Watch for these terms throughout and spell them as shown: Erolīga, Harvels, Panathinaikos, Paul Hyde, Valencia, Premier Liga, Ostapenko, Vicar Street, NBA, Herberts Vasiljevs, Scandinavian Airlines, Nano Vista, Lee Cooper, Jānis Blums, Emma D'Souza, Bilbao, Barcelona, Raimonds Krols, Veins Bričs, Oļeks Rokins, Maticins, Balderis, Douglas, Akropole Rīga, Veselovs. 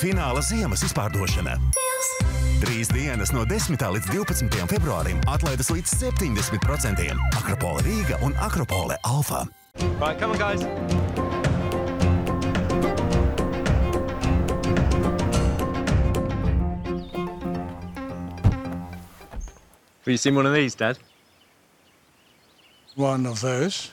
Fināla ziemas izpārdošana. 3 dienas no 10. līdz 12. februārim atlaides līdz 70%. Akropole Rīga un Akropole Alfa. Right, come on, guys. Have you seen one of these, Dad? One of those.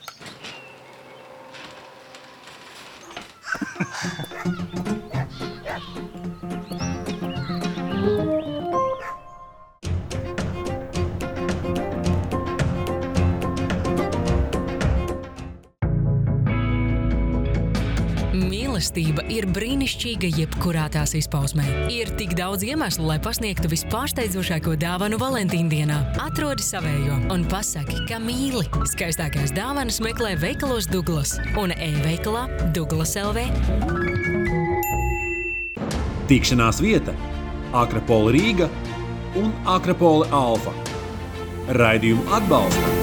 Mīlestība ir brīnišķīga jebkurā tās izpausmē. Ir tik daudz iemeslu, lai pasniegtu vispārsteidzošāko dāvanu Valentīna dienā. Atrodi savējo un pasaki, ka mīli. Skaistākās dāvanas meklē veikalos Douglas un e-veikalā Douglas LV. Tikšanās vieta – Akropole Rīga un Akropole Alfa. Raidījumu atbalsta.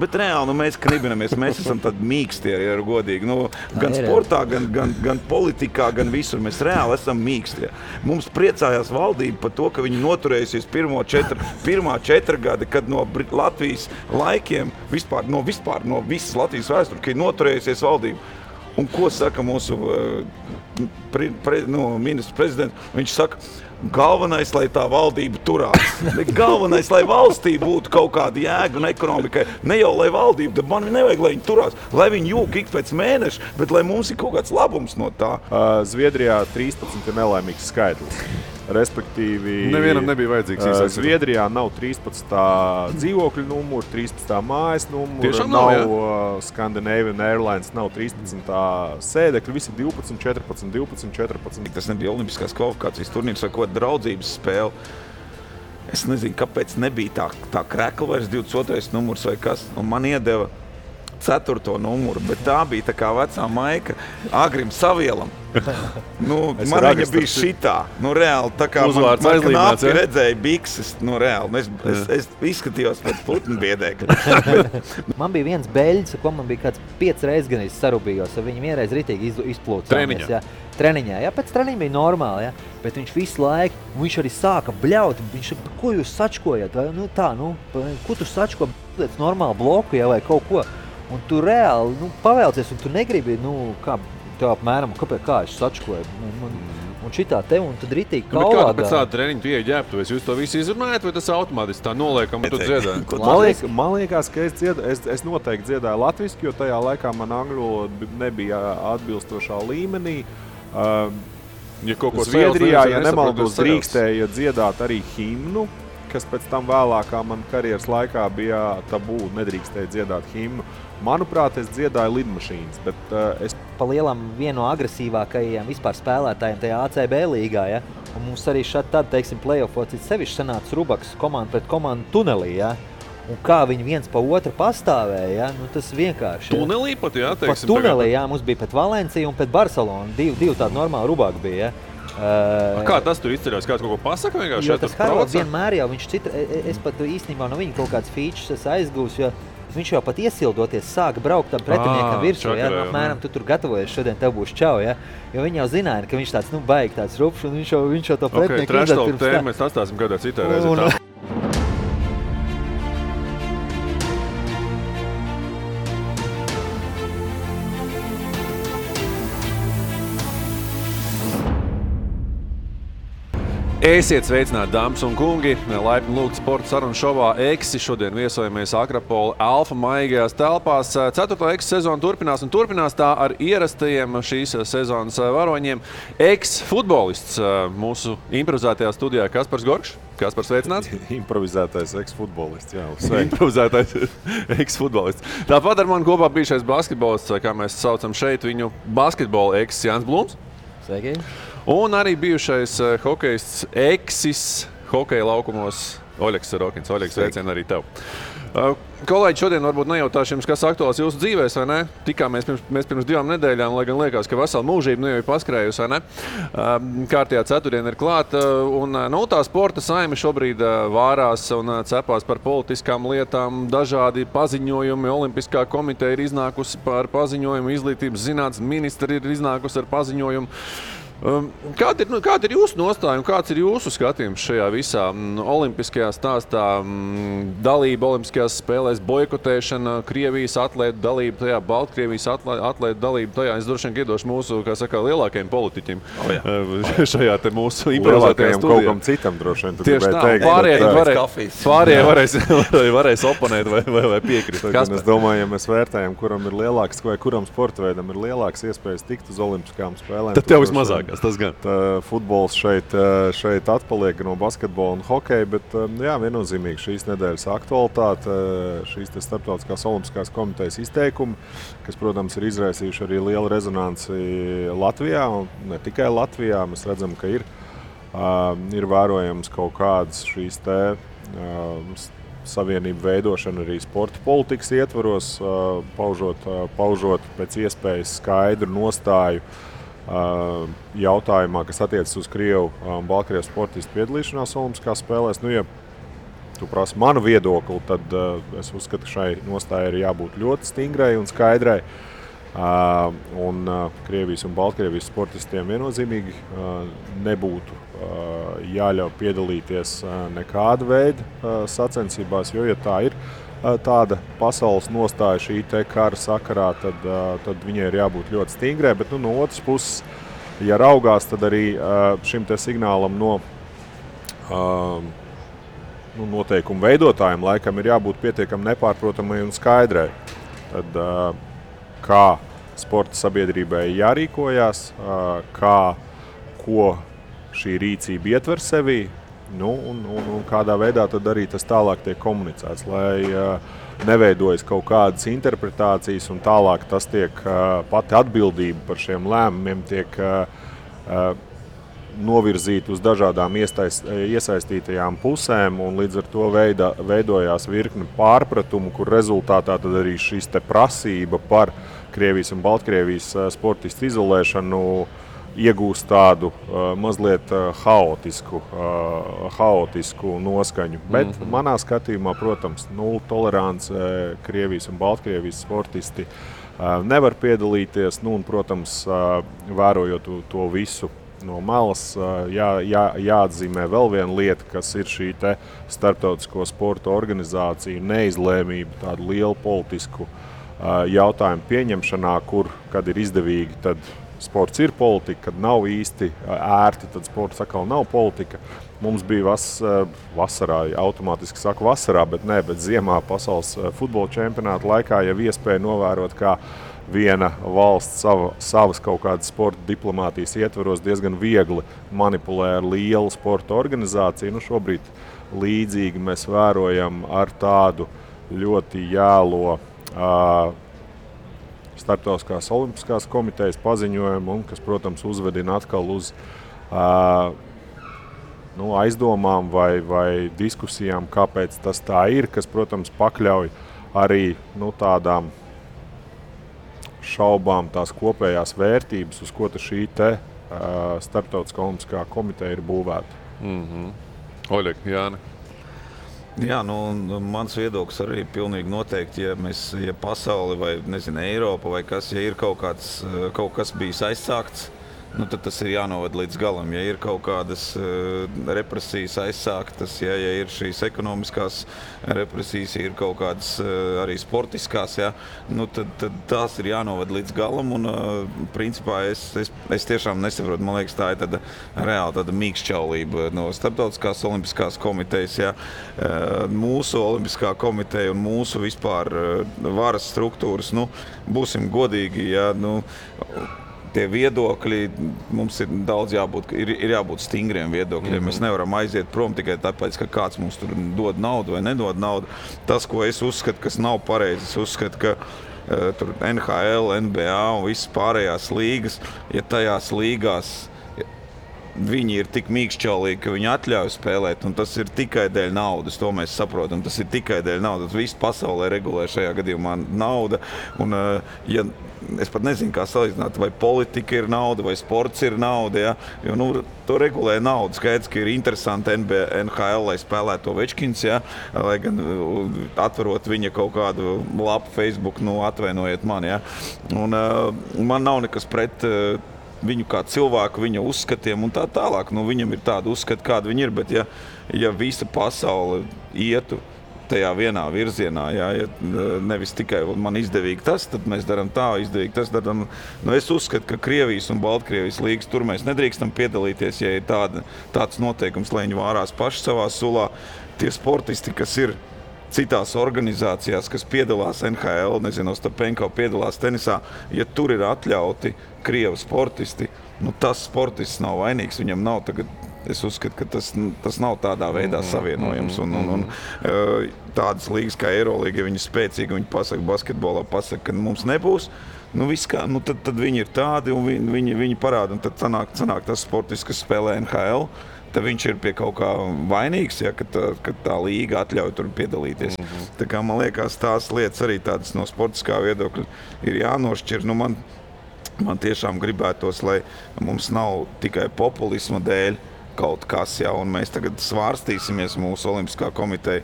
Bet reāli, mēs knibinamies, mēs esam tad mīkstie, ja ir godīgi. Gan sportā, gan politikā, gan visur mēs reāli esam mīkstie. Mums priecājās valdība par to, ka viņi noturējusies pirmā četra gada, kad no Latvijas laikiem, no visas Latvijas vēstures, ka ir noturējusies valdība. Un ko saka mūsu ministra prezidents? Viņš saka, galvenais, lai tā valdība turās. Galvenais, lai valstī būtu kaut kāda jēga un ekonomikai. Ne jau, lai valdība, tad man nevajag, lai viņi turās, lai viņi jūg ik pēc mēneša, bet lai mums ir kaut kāds labums no tā. Zviedrijā 13 ir nelaimīgs skaidrs. Respektīvi, nevienam nebija vajadzīgs īsāks. Zviedrijā nav 13. dzīvokļu numuru, 13. mājas numuru. Tiešām nav Scandinavian Airlines, nav 13. sēdekļu, visi 12, 14, 12, 14. Tas nebija olimpiskās kvalifikācijas turnīrs vai kaut draudzības spēle. Es nezinu, kāpēc nebija tā krekla vairs 22. numurs vai kas. Un man iedeva 4. numuru, bet tā bija tā kā vecā maika Agrim Savielam. Man viņa bija šitā. Reāli, tā kā man nāpti redzēja bikses. Reāli, es izskatījos pēc putnu biedēkļa. Man bija viens beļģis, ko man bija kāds 5 reizes gan sarūpījos. Viņam vienreiz ritīgi izplūcāmies. Treniņā. Jā, pēc treniņa bija normāli, jā. Bet viņš visu laiku, viņš arī sāka bļaut. Viņš saka, ko jūs sačkojat? Ko tu sačko? Liec normāli bloku, jā, vai kaut ko. Un tu reāli pavēlcies, un tu negribi, tev apmēram, kā es sačkoju, un šitā tev, un tad ritīgi kaulā. Bet kā pēc tāda treniņa tu ieeji ģērbtuvēs? Jūs to visu izrunājat, vai tas automātiski tā noliekam, un tu dziedāji? Man liekas, ka es noteikti dziedāju latviski, jo tajā laikā man angļu valoda nebija atbilstošā līmenī. Zviedrijā, ja nemaldos, drīkstēja dziedāt arī himnu, kas pēc tam vēlākā man karjeras laikā bija tabū, nedrīkstēja dziedāt himnu. Manuprāt, es dziedāju lidmašīnas, bet es... Pa lielam vienu agresīvākajiem vispār spēlētājiem tajā ACB līgā, ja? Un mums arī šādi tad, teiksim, play-offos ir sevišķi sanāca rubaks komanda pret komandu tunelī, ja? Un kā viņi viens pa otru pastāvēja, ja? Tas vienkārši... Tunelī pat, ja? Pat tunelī, ja? Mums bija pret Valenciju un pret Barcelonu. Divi tādi normāli rubaki bija, ja? Kā tas tur izceļās? Kāds kaut ko pasaka vienkārši? Jo tas Harolds vienmēr jau, viņš cita... Es pat īstenībā no viņa kaut kāds features es aizgūs, jo viņš jau pat iesildoties sāka braukt tam pretiniekam virsmu, ja? Apmēram, tu tur gatavojies, šodien tev būs čau, ja? Jo viņi jau zināja, ka viņš tāds, baigi tāds rupšs, un viņš jau to pretinieku izdāt pirms tā. Ok, trešā tēma, mēs atstāsim kādā citā reizē tā. Esiet sveicināti, dāmas un kungi! Laipni lūgt sporta sarunu šovā Eksi. Šodien viesojamies Akropole Alfa maigajās telpās. 4. Eksi sezona turpinās un turpinās tā ar ierastajiem šīs sezonas varoņiem. Eks-futbolists mūsu improvizētajā studijā Kaspars Gorkš. Kaspars, sveicināts? Improvizētais eks-futbolists, jā. Improvizētais eks-futbolists. Tāpat ar mani kopā bijušais basketbolists, kā mēs saucam šeit viņu basketbola eks, Jānis Blums. Sveiki! Un arī bijušais hokejists eksis hokeja laukumos Oļeks Rokins. Oļeks, sveicien arī tev. Kolēģi, šodien varbūt nejautāšu jums, kas aktuāls jūsu dzīvēs, vai ne? Tikām mēs pirms 2 nedēļām, lai gan liekas, ka vesela mūžība nu jau ir paskrējusi, vai ne? Kārtējā ceturtdiena ir klāta, un no tā sporta saime šobrīd vārās un cepās par politiskām lietām. Dažādi paziņojumi, Olimpiskā komiteja ir iznākusi par paziņojumu, izglītības zinātnes ministri ir iznākusi ar paziņojumu. Kāda ir jūsu nostāja un kāds ir jūsu skatījums šajā visā olimpiskajā stāstā, dalība olimpiskajās spēlēs, boikotēšana, Krievijas atlētu dalība tajā, Baltkrievijas atlētu dalība tajā? Es droši vien iedošu mūsu, kā saka, lielākajiem politiķiem šajā te mūsu improvizētajā studijā. Lielākajiem kaut kam citam droši vien. Tieši tā, pārējie varēs oponēt vai piekrist. Es domāju, ja mēs vērtējam, kuram ir lielāks vai kuram sportveidam ir lielāks iespējas tikt uz olimpiskām spēlēm, tad tev vismazāk. Tas gan. Futbols šeit atpaliek no basketbola un hokeja, bet jā, viennozīmīgi šīs nedēļas aktualitāte, šīs starptautiskās olimpiskās komitejas izteikumi, kas, protams, ir izraisījuši arī lielu rezonanci Latvijā, un ne tikai Latvijā. Mēs redzam, ka ir vērojams kaut kādas šīs te savienību veidošana arī sporta politikas ietvaros, paužot pēc iespējas skaidru nostāju jautājumā, kas attiecas uz Krievu un Baltkrievu sportistu piedalīšanās olimpiskās spēlēs. Nu, ja tu prasi manu viedokli, tad es uzskatu, ka šai nostāja ir jābūt ļoti stingrai un skaidrai. Un Krievijas un Baltkrievijas sportistiem viennozīmīgi nebūtu jāļauj piedalīties nekāda veida sacensībās, jo, ja tā ir tāda pasaules nostāja šī te kara sakarā, tad viņai ir jābūt ļoti stingrai. Bet no otras puses, ja raugās, tad arī šim te signālam no noteikumu veidotājiem laikam ir jābūt pietiekami nepārprotamai un skaidrai. Tad kā sporta sabiedrībai jārīkojās, ko šī rīcība ietver sevī, un kādā veidā tad arī tas tālāk tiek komunicēts, lai neveidojas kaut kādas interpretācijas, un tālāk tas tiek, pati atbildība par šiem lēmumiem tiek novirzīta uz dažādām iesaistītajām pusēm, un līdz ar to veidojās virkne pārpratumu, kur rezultātā tad arī šis te prasība par Krievijas un Baltkrievijas sportistu izolēšanu iegūst tādu mazliet haotisku noskaņu. Bet manā skatījumā, protams, nulle tolerants, Krievijas un Baltkrievijas sportisti nevar piedalīties. Nu, un, protams, vērojot to visu no malas, jāatzīmē vēl viena lieta, kas ir šī te starptautisko sporta organizāciju neizlēmība tādu lielu politisku jautājumu pieņemšanā, kur, kad ir izdevīgi, tad sports ir politika, kad nav īsti ērti, tad sports atkal nav politika. Mums bija vasarā, automātiski saku vasarā, bet ziemā pasaules futbola čempionāta laikā jau iespēja novērot, kā viena valsts savas kaut kādas sporta diplomātijas ietvaros diezgan viegli manipulē ar lielu sporta organizāciju. Nu, šobrīd līdzīgi mēs vērojam ar tādu ļoti jēlo starptautiskās olimpiskās komitejas paziņojumu, un kas, protams, uzvedina atkal uz aizdomām vai diskusijām, kāpēc tas tā ir, kas, protams, pakļauj arī tādām šaubām tās kopējās vērtības, uz ko šī te starptautiskā olimpiskā komiteja ir būvēta. Oļek, Jāni. Jā, mans viedoklis arī pilnīgi noteikti, ja pasauli vai, nezinu, Eiropa vai kas, ja ir kaut kas bijis aizsākts, tad tas ir jānovad līdz galam. Ja ir kaut kādas represijas aizsāktas, ja ir šīs ekonomiskās represijas, ja ir kaut kādas arī sportiskās, tad tās ir jānovad līdz galam. Un, principā, es tiešām nesaprotu. Man liekas, tā ir tāda reāla mīkšķaulība no starptautiskās olimpiskās komitejas. Mūsu olimpiskā komiteja un mūsu vispār varas struktūras, būsim godīgi, tie viedokļi, mums ir daudz jābūt stingriem viedokļiem. Mēs nevaram aiziet prom tikai tāpēc, ka kāds mums tur dod naudu vai nedod naudu. Tas, ko es uzskatu, kas nav pareizi, es uzskatu, ka tur NHL, NBA un visas pārējās līgas, ja tajās līgās viņi ir tik mīkšķaulīgi, ka viņi atļauj spēlēt, un tas ir tikai dēļ naudas, to mēs saprotam, tas ir tikai dēļ naudas. Viss pasaulē regulē šajā gadījumā nauda, un ja, es pat nezinu, kā salīdzināt, vai politika ir nauda, vai sports ir nauda, ja? Jo nu, to regulē nauda. Skaidrs, ka ir interesanti NBA, NHL, lai spēlētu Ovečkins, ja? Lai gan atverot viņa kaut kādu lapu Facebook, nu atvainojiet mani. Ja? Un man nav nekas pret viņu kā cilvēku, viņa uzskatiem un tā tālāk. Nu, viņam ir tāda uzskata, kāda viņa ir, bet ja visa pasaule ietu tajā vienā virzienā, ja nevis tikai man izdevīgi tas, tad mēs daram tā, izdevīgi tas, daram. Nu, es uzskatu, ka Krievijas un Baltkrievijas līgas tur mēs nedrīkstam piedalīties, ja ir tāds noteikums, lai viņi vārās paši savā sulā. Tie sportisti, kas ir citās organizācijās, kas piedalās NHL, nezinu, Ostapenko piedalās tenisā, ja tur ir atļauti krievu sportisti, nu tas sportists nav vainīgs, viņam nav tagad, es uzskatu, ka tas nav tādā veidā savienojams. Un tādas līgas kā Erolīga, ja viņi spēcīgi, viņi pasaka basketbolā, pasaka, ka mums nebūs, nu viss kā, nu tad viņi ir tādi un viņi parāda, un tad sanāk tas sportists, kas spēlē NHL, tad viņš ir pie kaut kā vainīgs, ja, ka tā līga atļauj tur piedalīties. Tā kā man liekas, tās lietas arī tādas no sportiskā viedokļa ir jānošķir. Nu, man tiešām gribētos, lai mums nav tikai populisma dēļ kaut kas, ja, un mēs tagad svārstīsimies mūsu olimpiskā komiteja.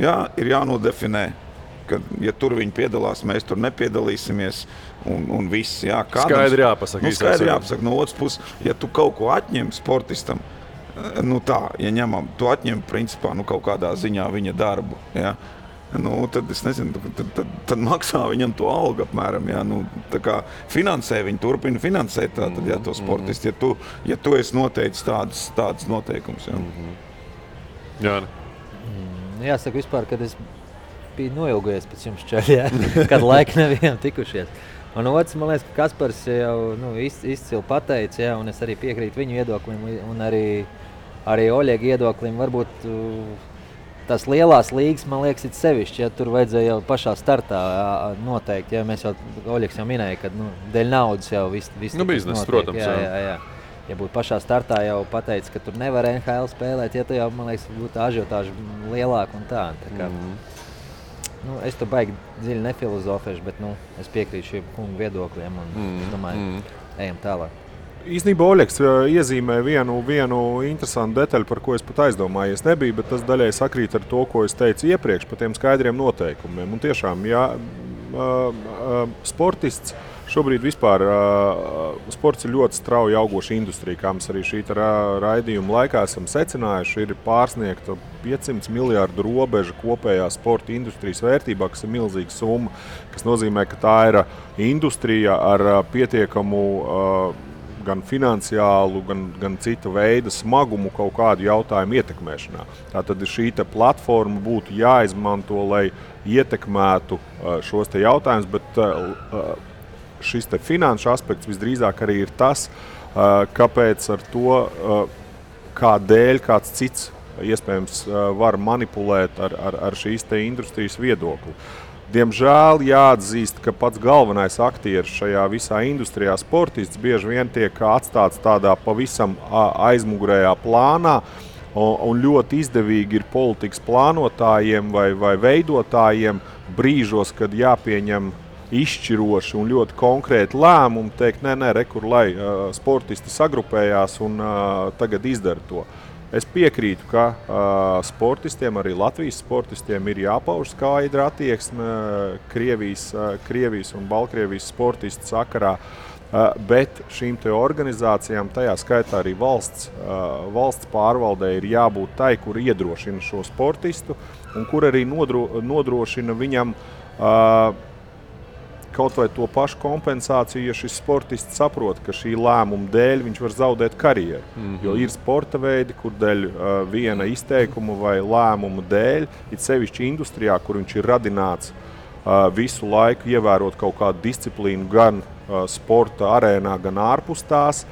Jā, ir jānodefinē, ka ja tur viņi piedalās, mēs tur nepiedalīsimies un viss. Jā, skaidri jāpasaka. Nu, skaidri jāpasaka. No otras puses, ja tu kaut ko atņem sportistam, nu tā, ja ņemam, tu atņem principā nu, kaut kādā ziņā viņa darbu, ja? Nu, tad es nezinu, tad maksā viņam to algu apmēram, ja? Nu, tā kā finansē, viņi turpina finansēt tā, tad, ja, to sportisti, ja tu esi noteicis tādas noteikumus. Ja? Jāni? Jāsaka vispār, kad es biju noilgojies pēc jums čaļi, ja? Kad laika nevienam tikušies. Un otrs, man liekas, ka Kaspars jau izcili pateica, ja, un es arī piekrītu viņu iedoklim un arī Oļega iedoklim. Varbūt tās lielās līgas, man liekas, ir sevišķi, ja tur vajadzēja jau pašā startā noteikti. Ja, mēs jau, Oļeks jau minēja, ka dēļ naudas jau viss nu, biznes, notiek. Protams, jā. Ja būtu pašā startā jau pateica, ka tur nevar NHL spēlēt, ja tu jau, man liekas, būtu ažiotāža lielāka un tā. Nu, es to baigi dziļi nefilozofēšu, bet es piekrītu šiem kungu viedokļiem un domāju, ejam tālāk. Īstenībā Oļeks iezīmē vienu interesantu detaļu, par ko es pat aizdomājies nebija, bet tas daļai sakrīt ar to, ko es teicu iepriekš par tiem skaidriem noteikumiem. Un tiešām, ja sportists šobrīd vispār sports ir ļoti strauji augoša industrija, kā mēs arī šī raidījuma laikā esam secinājuši, ir pārsniegta 500 miljardu robeža kopējā sporta industrijas vērtībā, kas ir milzīga summa, kas nozīmē, ka tā ir industrija ar pietiekamu gan finansiālu, gan citu veidu smagumu kaut kādu jautājumu ietekmēšanā. Tātad šī platforma būtu jāizmanto, lai ietekmētu šos te jautājumus, bet šis te finanšu aspekts visdrīzāk arī ir tas, kāpēc ar to, kādēļ kāds cits iespējams var manipulēt ar šīs te industrijas viedokli. Diemžēl jāatzīst, ka pats galvenais aktieris šajā visā industrijā sportists bieži vien tiek atstāts tādā pavisam aizmugurējā plānā, un ļoti izdevīgi ir politikas plānotājiem vai veidotājiem brīžos, kad jāpieņem izšķiroši un ļoti konkrēti lēmumi, teikt, rekur, lai sportisti sagrupējās un tagad izdara to. Es piekrītu, ka sportistiem, arī Latvijas sportistiem, ir jāpauž skaidra attieksme Krievijas un Baltkrievijas sportistu sakarā, bet šīm te organizācijām, tajā skaitā arī valsts pārvaldē, ir jābūt tai, kur iedrošina šo sportistu un kur arī nodrošina viņam kaut vai to pašu kompensāciju, ja šis sportists saprot, ka šī lēmuma dēļ viņš var zaudēt karjeru. Jo ir sporta veidi, kur dēļ viena izteikuma vai lēmuma dēļ, it sevišķi industrijā, kur viņš ir radināts visu laiku ievērot kaut kādu disciplīnu gan sporta arēnā, gan ārpus tās,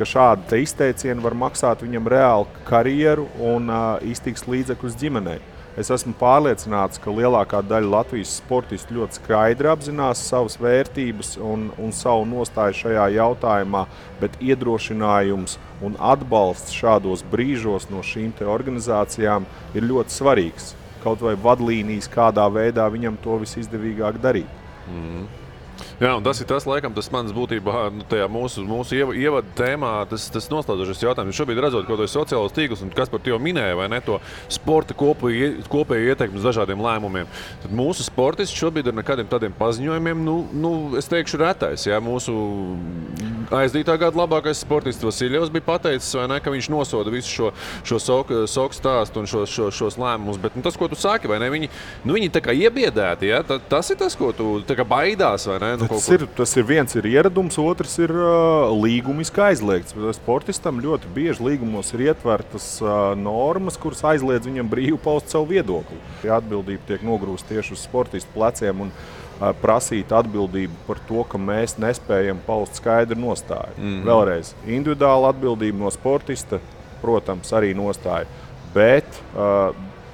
ka šādi te izteicieni var maksāt viņam reāli karjeru un iztiks līdzekļus ģimenei. Es esmu pārliecināts, ka lielākā daļa Latvijas sportisti ļoti skaidri apzinās savas vērtības un savu nostāju šajā jautājumā, bet iedrošinājums un atbalsts šādos brīžos no šīm te organizācijām ir ļoti svarīgs. Kaut vai vadlīnijas, kādā veidā viņam to visizdevīgāk darīt. Mm. Jā, un tas ir tas, laikam, tas manas būtībā tajā mūsu ievada tēmā, tas noslēdzošais jautājums. Šobrīd redzot, ko to sociālos tīklus, un Kaspar, tu jau minēji, vai ne, to sporta kopēju ieteikumu uz dažādiem lēmumiem. Tad mūsu sportisti šobrīd ar nekādiem tādiem paziņojumiem, es teikšu, retais. Jā, mūsu aizdītā gada labākais sportists Vasiljevs bija pateicis, vai ne, ka viņš nosoda visu šo soku stāstu un šos lēmumus. Bet tas, ko tu saki, vai ne, viņi tā kā iebiedēti, jā, tas ir tas, ko tu tā kā baidās, vai ne? Tas ir viens ir ieradums, otrs ir līgumiski aizliegts. Sportistam ļoti bieži līgumos ir ietvertas normas, kuras aizliedz viņam brīvi paust savu viedokli. Atbildība tiek nogrūsta tieši uz sportistu pleciem un prasīt atbildību par to, ka mēs nespējam paust skaidru nostāju. Vēlreiz, individuāla atbildība no sportista, protams, arī nostāja. Bet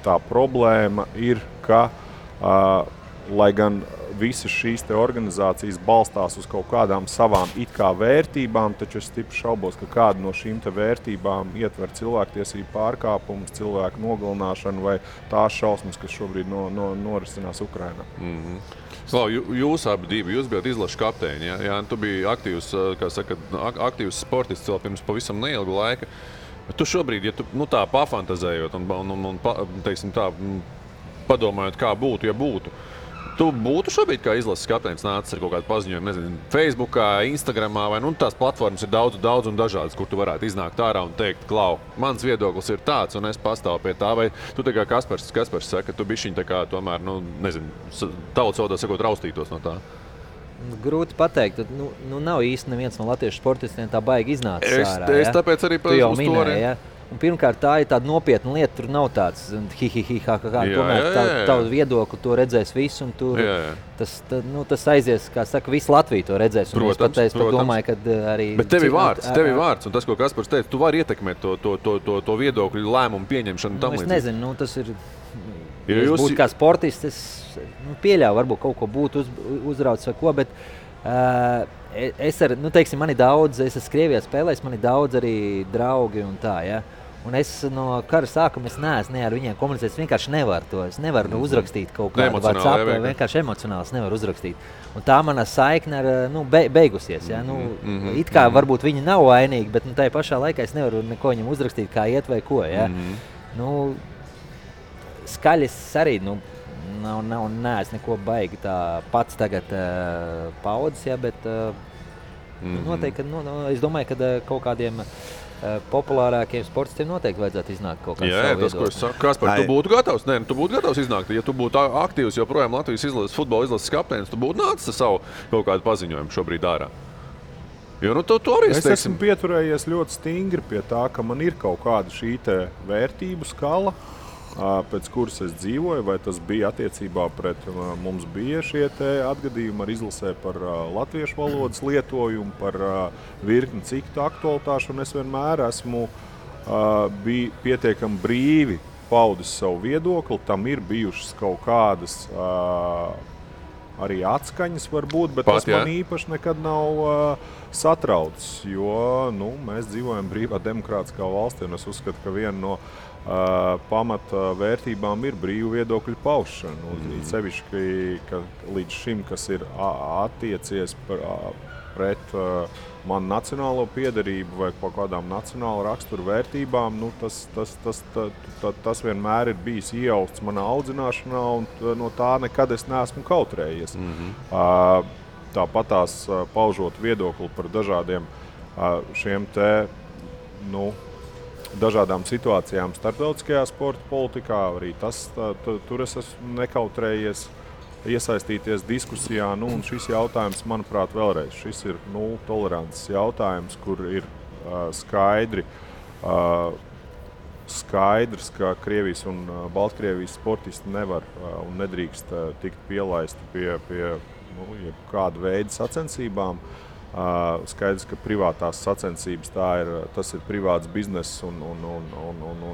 tā problēma ir, ka, lai gan visas šīs te organizācijas balstās uz kaut kādām savām it kā vērtībām, taču es stipri šaubos, ka kāda no šīm te vērtībām ietver cilvēktiesību pārkāpumus, cilvēku nogalināšanu vai tās šausmas, kas šobrīd norisinās Ukrainā. Slav, jūs abi divi, jūs bijāt izlaša kapteini, jā, tu biji aktīvs sportists vēl pirms pavisam neilga laika. Tu šobrīd, ja tu tā pafantazējot un teiksim tā padomājot, kā būtu, ja būtu, tu būtu šobrīd kā izlases kapteinis nācis ar kaut kādu paziņojumu, nezinu, Facebookā, Instagramā vai tās platformas ir daudz un dažādas, kur tu varētu iznākt ārā un teikt, klau, mans viedoklis ir tāds un es pastāvu pie tā, vai tu tā kā Kaspars saka, tu bišķiņ tā kā tomēr, nezinu, tautas valodā sakot, raustītos no tā? Grūti pateikt, nav īsti neviens no latviešu sportistiem tā baigi iznācis ārā. Es tāpēc arī par uz to arī. Un pirmkārt, tā ir tāda nopietna lieta, tur nav tāds tomēr tavu viedokli, to redzēs visu, un tur tas aizies, kā saka, visu Latviju to redzēs. Protams, protams. Bet tev ir vārds, un tas, ko Kaspars teica, tu vari ietekmēt to viedokļu lēmumu pieņemšanu tam līdzi. Es nezinu, tas ir... Es būtu kā sportists, es pieļauju, varbūt kaut ko būtu uzrauts vai ko, bet man ir daudz, es esmu Krievijā spēlējis, man ir daudz arī draugi un tā, ja. Un es no kara sākuma neesmu ar viņiem komunicēt, es vienkārši nevaru to. Es nevaru uzrakstīt kaut kādu WhatsApp, vienkārši emocionāli es nevaru uzrakstīt. Un tā mana saikne ir beigusies. Ja? It kā varbūt viņi nav vainīgi, bet tajā pašā laikā es nevaru neko viņam uzrakstīt, kā iet vai ko. Ja? Skaļis arī nav neesmu neko baigi tā pats tagad paudzes, ja? Bet noteikti, es domāju, ka kaut kādiem populārākiem sportistiem noteikti vajadzētu iznākt kaut kādu savu viedokli. Jā, tas, ko es saku. Kaspar, tu būtu gatavs? Nē, tu būtu gatavs iznākt. Ja tu būtu aktīvs joprojām Latvijas futbola izlases kapteinis, tu būtu nācis ar savu kaut kādu paziņojumu šobrīd ārā. Jo, tu arī es esmu pieturējies ļoti stingri pie tā, ka man ir kaut kāda šī te vērtību skala, pēc kuras es dzīvoju, vai tas bija attiecībā pret mums bija šie te atgadījumi ar izlasē par latviešu valodas lietojumu, par virkni citu aktualitāšu, un es vienmēr esmu pietiekami brīvi paudis savu viedokli, tam ir bijušas kaut kādas arī atskaņas varbūt, bet tas man īpaši nekad nav satraucis, jo mēs dzīvojam brīvā demokrātiskā valstī, un es uzskatu, ka viena no pamata vērtībām ir brīvu viedokļu paušana. Sevišķi, ka līdz šim, kas ir attiecies pret manu nacionālo piederību vai kaut kādām nacionālu raksturu vērtībām, tas vienmēr ir bijis iejausts manā audzināšanā, un no tā nekad es neesmu kautrējies. Tāpatās paužot viedokli par dažādiem šiem te, dažādām situācijām starptautiskajā sporta politikā, arī tur es esmu nekautrējies iesaistīties diskusijā, un šis jautājums, manuprāt, vēlreiz, šis ir tolerances jautājums, kur ir skaidrs, ka Krievijas un Baltkrievijas sportisti nevar un nedrīkst tikt pielaisti pie kāda veida sacensībām. Skaidrs, ka privātās sacensības tas ir privāts bizness un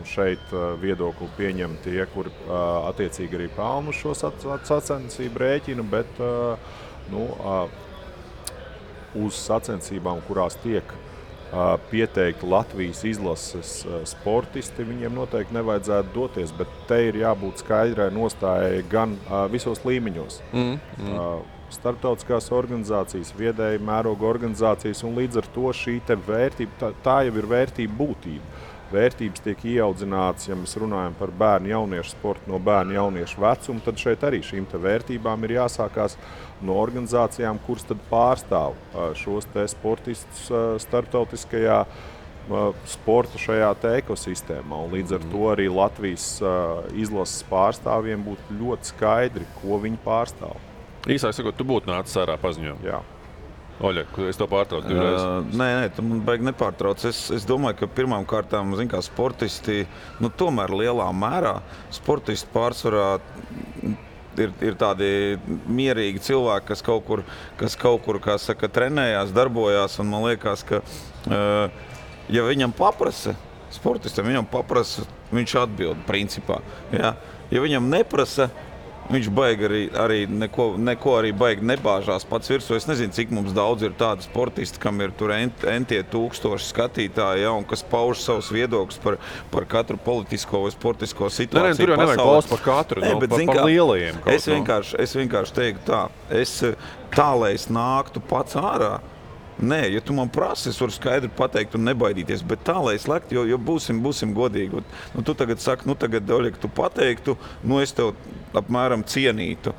šeit viedokli pieņem tie, kuri attiecīgi arī pelnu šo sacensību rēķinu, bet uz sacensībām, kurās tiek pieteikti Latvijas izlases sportisti, viņiem noteikti nevajadzētu doties, bet te ir jābūt skaidrai nostājai gan visos līmeņos. Starptautiskās organizācijas, viedēji mēroga organizācijas, un līdz ar to šī te vērtība, tā jau ir vērtība būtība. Vērtības tiek ieaudzināts, ja mēs runājam par bērnu jauniešu sportu no bērnu jauniešu vecuma, tad šeit arī šīm te vērtībām ir jāsākās no organizācijām, kuras tad pārstāv šos te sportistus starptautiskajā sporta šajā ekosistēmā, un līdz ar to arī Latvijas izlases pārstāvjiem būtu ļoti skaidri, ko viņi pārstāv. Īsāk sakot, tu būtu nācis ārā paziņojumu. Jā. Oļek, es to pārtraucu divreiz. Nē, tu man baigi nepārtrauc. Es domāju, ka pirmām kārtām, zin kā, sportisti, tomēr lielā mērā sportisti pārsvarā ir tādi mierīgi cilvēki, kas kaut kur, kā saka, trenējās, darbojās, un man liekas, ka ja viņam paprasa, sportistam viņam paprasa, viņš atbild principā, jā. Ja viņam neprasa, viņš baigi arī neko arī baigi nebāžās pats virsū. Es nezinu, cik mums daudz ir tādi sportisti, kam ir tur entie tūkstoši skatītāji, ja, un kas pauž savus viedokļus par katru politisko vai sportisko situāciju. Tur jau nevajag klausīt par katru, par lielajiem. Es vienkārši teiktu tā, lai es nāktu pats ārā. Nē, ja tu man prasi, es varu skaidri pateikt un nebaidīties, bet tā, lai es lektu, jo būsim godīgi. Tu tagad saki, tagad, Oļek, tu pateiktu, es tev apmēram cienītu.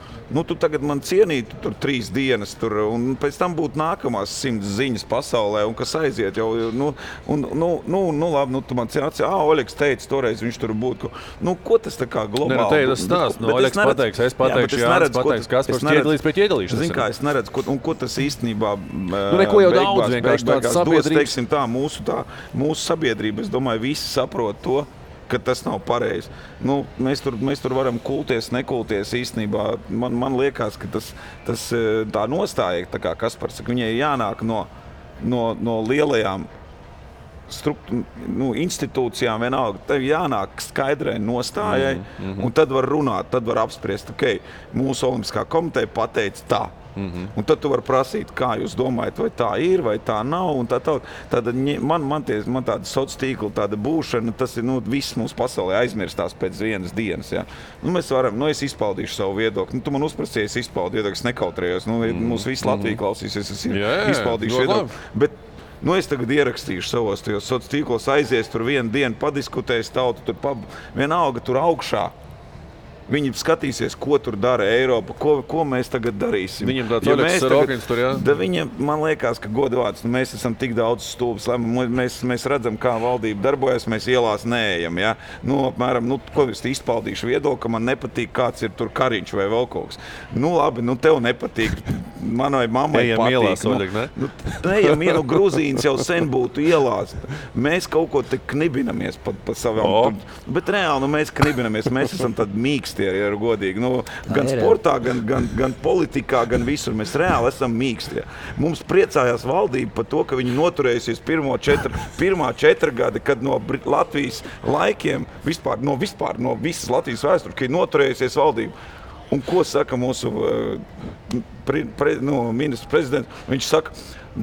Tu tagad man cienītu tur 3 dienas, un pēc tam būtu nākamās 100 ziņas pasaulē, un kas aiziet jau, labi, tu man cienāci, Oļeks teica toreiz, viņš tur būtu, ko tas tā kā globāli? Tas stāsts, Oļeks pateiks, es pateikšu, Jānis pateiks, Kaspars ķiedalīs pret ķiedalīšanas. Zin kā, es neredzu, un ko tas īstenībā daudz vienkārši tāds sabiedrības. Mūsu sabiedrība, es domāju, visi saprot to, ka tas nav pareizi. Mēs tur varam kulties, nekulties īstenībā. Man liekas, ka tas tā nostāja, tā kā Kaspars saka, viņai jānāk no lielajām institūcijām vienalga, tev jānāk skaidrai nostājai, un tad var runāt, tad var apspriest, mūsu Olimpiskā komiteja pateica tā. Un tad tu vari prasīt, kā jūs domājat, vai tā ir, vai tā nav, un tāda man tāda soc tīkla, tāda būšana, tas ir, viss mūsu pasaulē aizmirstās pēc vienas dienas, jā. Mēs varam, es izpaudīšu savu viedokli, tu man uzprasīji, es izpaudu viedokli, es nekautrējos, mūs visi Latvija klausīsies, es izpaudīšu viedokli, bet es tagad ierakstīšu savos tajos soc tīklos, aizies tur vienu dienu, padiskutēs tautu, vienalga tur augšā. Viņi skatīsies, ko tur dara Eiropa, ko mēs tagad darīsim. Viņam tāds Oļeks Rokins tur, jā? Viņam, man liekas, ka godvārds, mēs esam tik daudz stulbs, mēs redzam, kā valdība darbojas, mēs ielās neejam, jā? Apmēram, ko es izpaudīšu viedokli, ka man nepatīk, kāds ir tur kariņš vai vēl kaut kas. Labi, tev nepatīk, manai mammai patīk. Ejam ielās, Oļek, ne? Ejam ielās, Gruzīns jau sen būtu ielās. Mēs kaut ko te knibinamies pa savām, bet reāli, mēs knibinamies, mēs esam tad mīksti. Ir godīgi. Gan sportā, gan politikā, gan visur. Mēs reāli esam mīkstie. Mums priecājās valdība par to, ka viņi noturējusies pirmā četra gada, kad no Latvijas laikiem, no visas Latvijas vēstures, ka ir noturējusies valdība. Un ko saka mūsu ministrs prezidents? Viņš saka,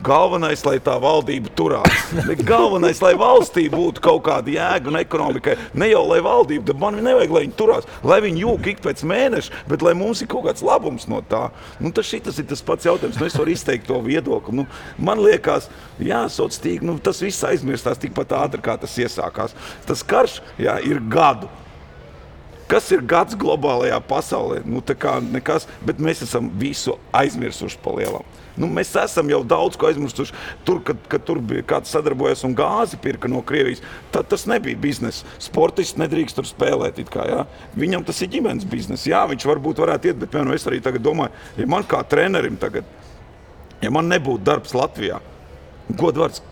galvenais, lai tā valdība turās. Galvenais, lai valstī būtu kaut kāda jēga un ekonomikai. Ne jau, lai valdība, bet man nevajag, lai viņi turās. Lai viņi jūk ik pēc mēneša, bet lai mums ir kaut kāds labums no tā. Tas ir tas pats jautājums. Es varu izteikt to viedokli. Man liekas, soc tīkli, tas viss aizmirstās tikpat ātri, kā tas iesākās. Tas karš, ir gadu. Kas ir gads globālajā pasaulē? Tā kā nekas, bet mēs esam visu aizmirsuši pa lielam. Mēs esam jau daudz ko aizmirsuši. Kad tur bija kāds sadarbojas un gāzi pirka no Krievijas, tad tas nebija biznes. Sportists nedrīkst tur spēlēt it kā, jā. Viņam tas ir ģimenes biznes. Jā, viņš varbūt varētu iet, bet es arī tagad domāju, ja man kā trenerim tagad, ja man nebūtu darbs Latvijā, godvārds,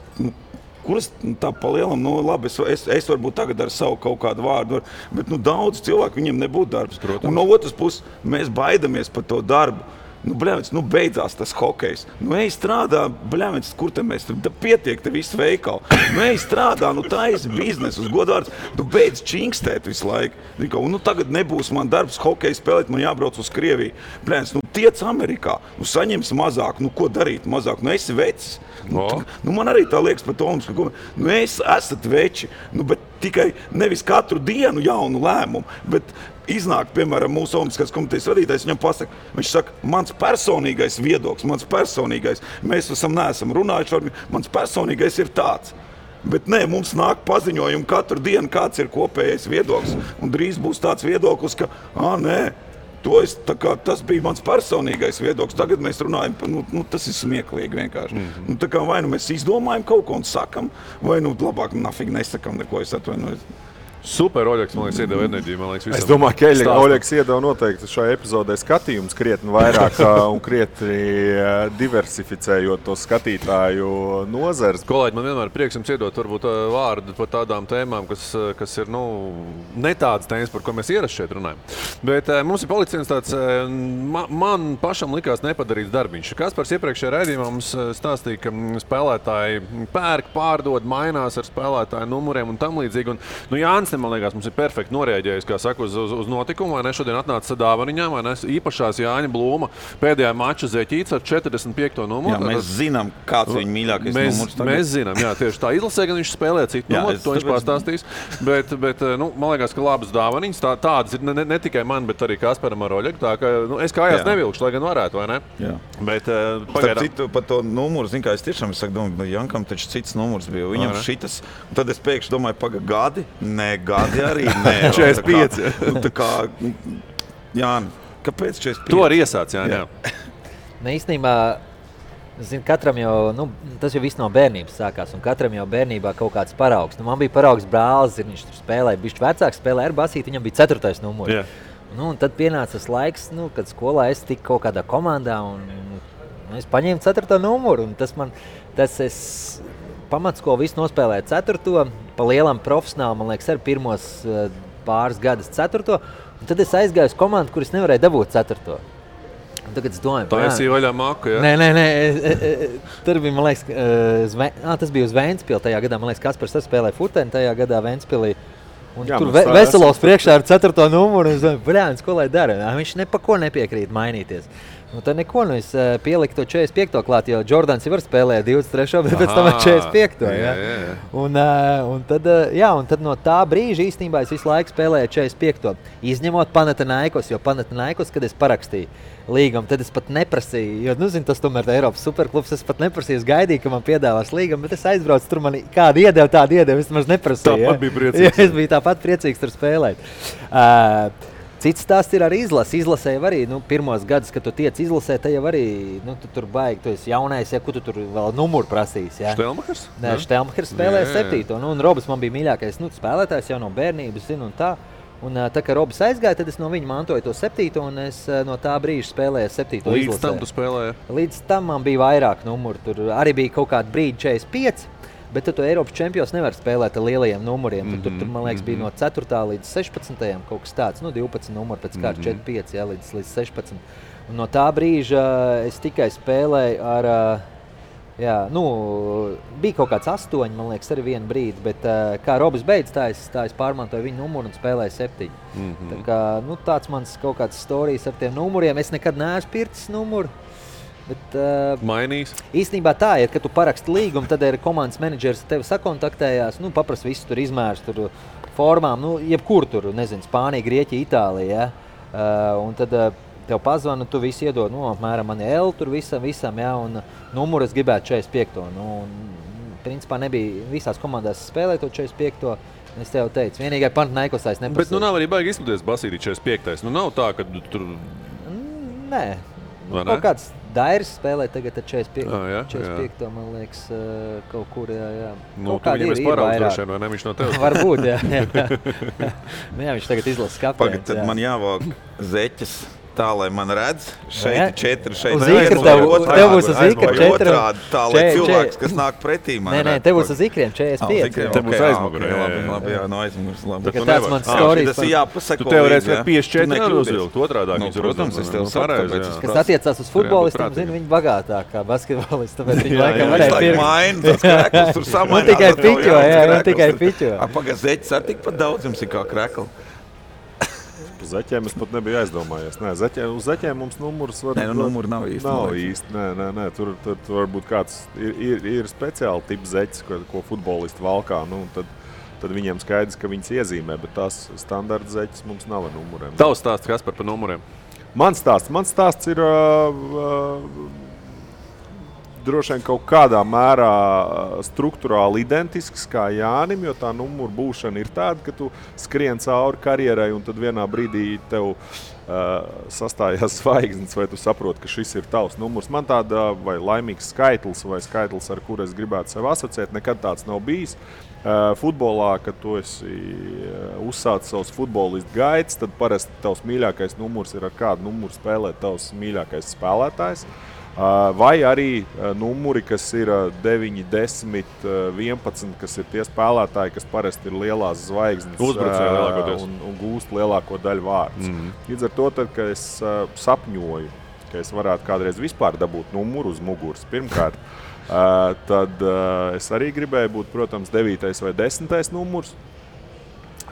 kuras tā pa lielam, labi, es varbūt tagad ar savu kaut kādu vārdu, bet daudz cilvēku viņiem nebūtu darbs. Un no otras puses mēs baidamies par to darbu. Nu, bļāvic, nu beidzās tas hokejs. Nu, ej strādā, bļāvic, kur te mēs, da pietiek te visu veikalu. Nu, ej strādā, nu taisi biznesu, uz godvārds, tu beidz čingstēt visu laiku. Nu, tagad nebūs man darbs hokeju spēlēt, man jābrauc uz Krieviju. Bļāvic, nu tiec Amerikā, nu saņems mazāk, nu ko darīt mazāk, nu esi vecis. No. Nu, man arī tā liekas par to, ka nu, esat veči, nu, bet tikai nevis katru dienu jaunu lēmumu, bet iznāk, piemēram, mūsu olimpiskās komitejas vadītājs, viņam pasaka, viņš saka, mans personīgais viedoklis, mans personīgais, mēs neesam runājuši, mans personīgais ir tāds. Bet nē, mums nāk paziņojumi katru dienu, kāds ir kopējais viedoklis, un drīz būs tāds viedoklis, ka, nē, tas bija mans personīgais viedoklis. Tagad mēs runājam, tas ir smieklīgi vienkārši. Nu, tā kā vai nu mēs izdomājam kaut ko un sakam, vai nu labāk nafīgi nesakam neko, es atvainojos. Super, Oļeks, man liekas, iedeva enerģiju, man liekas visam. Es domāju, ka Oļeks iedeva noteikti šajā epizodē skatījums krietni vairāk un krietni diversificējot to skatītāju nozeres. Kolēģi, man vienmēr prieks jums iedot varbūt vārdu par tādām tēmām, kas ir, ne tādas tēmas, par ko mēs ieraši šeit runājam. Bet mums ir palicis tāds, man pašam likās nepadarīts darbiņš. Kaspars iepriekšējā raidījumā mums stāstīja, ka spēlētāji pērk, pārdod, mainās ar spēlētāju numuriem un tam līdzīgi. Nu, Jānis, man liekas, mums ir perfekti norēģējis, kā saka, uz notikumu, vai ne? Šodien atnāca dāvaniņā, vai ne? Īpašās Jāņa Blūma pēdējā mača Zeķīts ar 45. numuru. Jā, mēs zinām, kāds viņa mīļākais numurs tagad. Mēs zinām, jā, tieši tā izlasē, gan viņš spēlē citu numuru, to viņš pārstāstīs. Bet, man liekas, ka labas dāvaniņas, tādas ir ne tikai man, bet arī Kasparam ar Oļegu, tā ka, es kājās nevilkšu, lai gan varētu, vai ne? Jā. Bet pagaidām. Citu par to numuru, zin kā, es tiešām domāju, Jankam taču cits numurs bija, viņam šitas. Tad es pēkšņi domāju, paga gadi. Gadi arī nē. 45. Jāni, kāpēc 45? To arī iesāc, Jāni. Nu, īstenībā, katram jau, tas jau viss no bērnības sākās, un katram jau bērnībā kaut kāds paraugs. Nu, man bija paraugs brālis, viņš tur spēlēja, bišķi vecāks spēlēja ar basīti, viņam bija 4. numurs. Yeah. Nu, un tad pienāca tas laiks, kad skolā es tiku kaut kādā komandā, un es paņēmu 4. numuru, un tas pamatskolu visu nospēlēja 4. Pa lielam profesionāli, man liekas, ar pirmos pāris gadus 4. Un tad es aizgāju uz komandu, kur es nevarēju dabūt 4. Un tagad es domāju... Tā esi vaļā māku, jā? Nē. Tur bija, man liekas, tas bija uz Ventspili tajā gadā. Man liekas, Kaspars spēlēja Furteni tajā gadā Ventspilī. Un jā, tur Veselovs priekšā ar 4. numuru. Es domāju, ko lai dara? Viņš pa ko nepiekrīt mainīties. Nu, tad neko, es pieliku to 45. klāt, jo Jordans jau var spēlēja 23. bet pēc tam 45. Jā. Un tad no tā brīža īstenībā es visu laiku spēlēju 45. Izņemot Panathinaikos, jo Panathinaikos, kad es parakstīju līgumu, tad es pat neprasīju, jo, tas tomēr Eiropas superklubs, es pat neprasīju, es gaidīju, ka man piedāvās līgumu, bet es aizbraucu, tur man kādu iedevu, es maz neprasīju. Tāpat bija priecīgs. Es biju tāpat priecīgs tur spēlēt. Cits stāsts ir arī izlase. Izlasē jau arī, pirmos gadus, kad tu tiec izlasē, te jau arī, tu tur baigi, tu esi jaunais, ja, ko tu tur vēl numuru prasīs, ja? Štelmahers? Nē, Štelmahers spēlēja 7. Un Robs man bija mīļākais, spēlētājs jau no bērnības, un tā. Un tā kā Robs aizgāja, tad es no viņa mantoju to 7. un es no tā brīža spēlēju 7. izlasē. Līdz tam tu spēlēji? Līdz tam man bija vairāk numuru, tur arī bija kaut kādu brīdi 45. Bet tu Eiropas čempions nevar spēlēt ar lielajiem numuriem. Tur, man liekas, bija no 4. līdz 16. kaut kas tāds. 12 numuri pēc kārtas, 45 līdz 16. Un no tā brīža es tikai spēlēju ar... bija kaut kāds 8, man liekas, arī vienu brīdi. Bet kā Robs beidz, tā es pārmantoju viņu numuru un spēlēju 7. Tā kā, tāds mans kaut kāds storijas ar tiem numuriem. Es nekad neesmu pircis numuru. Bet, mainīs? Īstenībā tā ir, kad tu paraksti līgumu, tad ir komandas menedžers tevi sakontaktējās, paprasa visu tur izmērs, tur formām, jebkur tur, Spānija, Grieķija, Itālija, ja? Un tad tev pazvana, tu visu iedod, apmēram mani L tur visam, ja? Un numuru es gribētu 45. Principā nebija visās komandās spēlēt to 45. Es tev teicu, vienīgai Panathinaikos es neprasīju. Bet, nav arī baigi izskatīties Basīdī 45. Nav tā, ka tur... Nē. Kaut kāds Dairis spēlē tagad ar 45. Man liekas, kaut kur, jā. Tu viņam esi paraugs drošiem, vai ne? Viņš no tevis? Varbūt, jā. Viņš tagad izlasa kapēns. Pagad, tad man jāvāk zeķes tā, lai man redz. Šeit 4, šeit 1. Tev būs uz ikriem 4. Tā, lai cilvēks, kas nāk pretī man redz. Nē, tev būs uz ikriem 45. Tev būs aizmugurē. Labi, jā, no aizmugures. Tikai tāds mans skorijas. Tas ir jāpasako. Tu tev reiz vēl 5-4 uzvilkt. Otrādāk viņš ir uzvilkt. Kas attiecās uz futbolistiem, zinu, viņi bagātāk kā basketbolisti. Tāpēc viņi laikam varēja pirkt. Maina, tas krekls tur samainās. Un tikai piķo, jā, un tikai piķo. Paga zeķis ar tikpat daudz jums ir kā krekli. Uz zeķiem es pat nebiju aizdomājies. Nē, uz zeķiem mums numurs var... Nē, numuri nav īsti. Nē. Tur varbūt kāds ir speciāli tips zeķis, ko futbolisti valkā. Nu, tad viņiem skaidrs, ka viņas iezīmē, bet tās standarta zeķis mums nav ar numuriem. Tavs stāsts, Kaspar, par numuriem? Mans stāsts ir... droši vien kaut kādā mērā strukturāli identisks kā Jānim, jo tā numura būšana ir tāda, ka tu skrien cauri karjerai un tad vienā brīdī tev sastājās zvaigznes, vai tu saproti, ka šis ir tavs numurs. Man tāda vai laimīgs skaitlis vai skaitlis, ar kuru es gribētu sev asociēt, nekad tāds nav bijis. Futbolā, kad tu esi uzsācis savus futbolistu gaitas, tad parasti tavs mīļākais numurs ir ar kādu numuru spēlē tavs mīļākais spēlētājs. Vai arī numuri, kas ir 9, 10, 11, kas ir tie spēlētāji, kas parasti ir lielās zvaigznes un gūst lielāko daļu vārdus. Līdz ar to, tad, kad es sapņoju, ka es varētu kādreiz vispār dabūt numuru uz muguras pirmkārt, tad es arī gribēju būt, protams, 9. vai 10. numurs.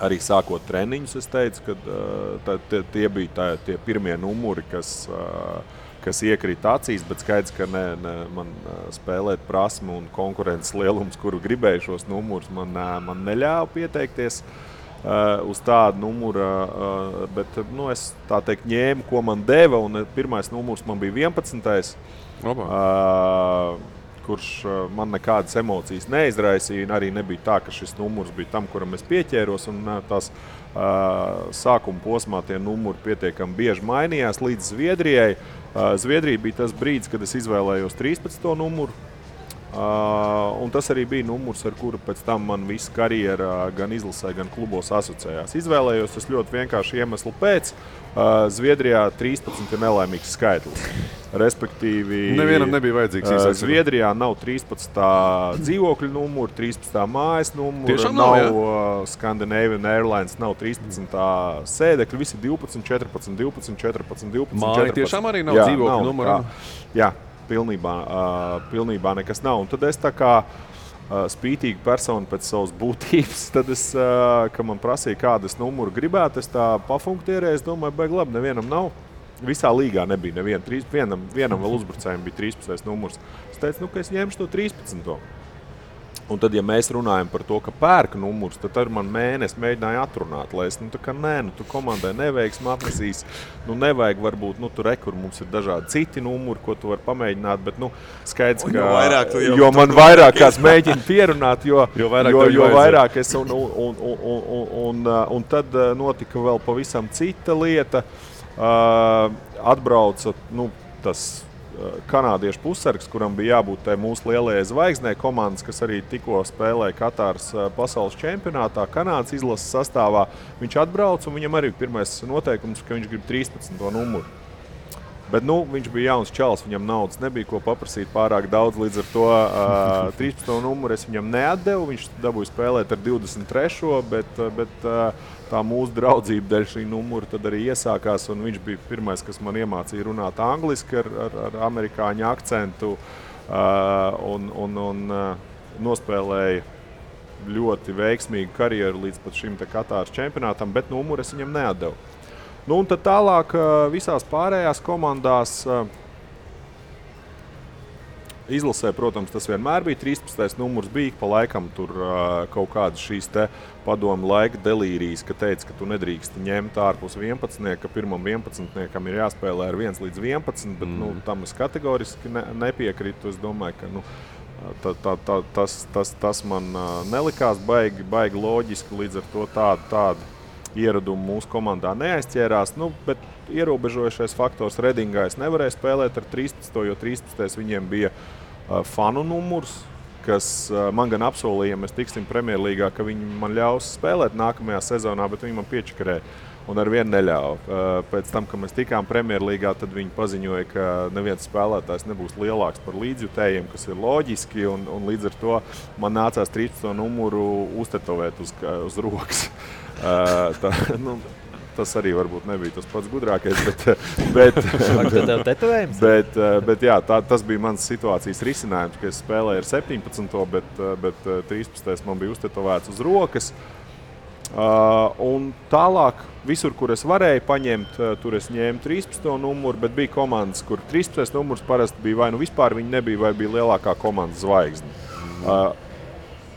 Arī sākot treniņus, es teicu, ka tie bija tie pirmie numuri, kas iekrīt acīs, bet skaidrs, ka ne man spēlēt prasmu un konkurences lielums, kuru gribēju šos numurus, man neļāva pieteikties uz tādu numuru, bet es tā teikt ņēmu, ko man deva, un pirmais numurs man bija 11. Kurš man nekādas emocijas neizraisīja, arī nebija tā, ka šis numurs bija tam, kuram es pieķēros, un tās sākuma posmā tie numuri pietiekami bieži mainījās līdz Zviedrijai. Zviedrija bija tas brīdis, kad es izvēlējos 13. numuru, un tas arī bija numurs, ar kuru pēc tam man visa karjera gan izlasē, gan klubos asociējās. Izvēlējos es ļoti vienkārši iemeslu pēc. Zviedrijā 13 ir nelaimīgs skaitlis. Respektīvi, nevienam nebija vajadzīgs īsāks. Zviedrijā nav 13. dzīvokļu numuru, 13. mājas numuru, tiešām nav Scandinavian Airlines, nav 13. sēdekļi, visi 12, 14, 12, 14, 12, māja 14. Tiešām arī nav dzīvokļu numuru. Jā, pilnībā nekas nav. Un tad es tā kā spītīga persona pēc savas būtības, tad es, ka man prasīja, kādas numuru gribētu, es tā pafunktierēju, es domāju, baigi labi, nevienam nav. Visā līgā nebija neviena. Vienam vēl uzbrucējiem bija 13. numurs. Es teicu, ka es ņemšu to 13. Un tad, ja mēs runājam par to, ka pērk numurs, tad man mēnesi mēģināja atrunāt, lai es, tu komandai neveiksmi atnesīs, nevajag varbūt, tur rekur mums ir dažādi citi numuri, ko tu var pamēģināt, bet, skaidrs, ka, jo man vairāk kāds mēģina pierunāt, jo vairāk es, un tad notika vēl pavisam cita lieta, atbrauca, tas kanādiešu pusargs, kuram bija jābūt tai mūsu lielajai zvaigznē komandas, kas arī tikko spēlēja Katāras pasaules čempionātā, Kanādas izlases sastāvā. Viņš atbrauca un viņam arī pirmais noteikums, ka viņš grib 13. numuru. Bet, viņš bija jauns čalis, viņam naudas nebija ko paprasīt pārāk daudz, līdz ar to 13. numuru es viņam neatdevu, viņš dabūja spēlēt ar 23. bet tā mūsu draudzība dēļ šī numura tad arī iesākās, un viņš bija pirmais, kas man iemācīja runāt angliski ar amerikāņu akcentu un nospēlēja ļoti veiksmīgu karjeru līdz pat šim Katāras čempionātam, bet numuru es viņam neatdevu. Un tad tālāk visās pārējās komandās izlasē, protams, tas vienmēr bija 13. numurs bija, pa laikam tur kaut kādas šīs te padomu laika delīrijas, ka teica, ka tu nedrīkst ņemt ārpus 11, ka pirmam 11-niekam ir jāspēlē ar 1 līdz 11, bet tam es kategoriski nepiekrītu, es domāju, ka tas man nelikās baigi loģiski, līdz ar to tādu ieradumu mūsu komandā neaizķērās, bet ierobežojušais faktors Redingā es nevarēju spēlēt ar 13, jo 13. Viņiem bija fanu numurs, kas man gan apsolīja, mēs tiksim Premier Līgā, ka viņi man ļaus spēlēt nākamajā sezonā, bet viņi man piečakarēja. un ar vienu neļāva. Pēc tam, kad mēs tikām Premier Ligā, tad viņi paziņoja, ka neviens spēlētājs nebūs lielāks par līdzjutējiem, kas ir loģiski, un līdz ar to man nācās 13. numuru uztetovēt uz rokas. Tas arī varbūt nebija tas pats gudrākais, bet jā, tas bija mans situācijas risinājums, ka es spēlēju ar 17, bet 13. man bija uztetovēts uz rokas. Un tālāk visur, kur es varēju paņemt, tur es ņēmu 13. numuru, bet bija komandas, kur 13. numurs parasti bija vai nu vispār viņi nebija, vai bija lielākā komandas zvaigzne.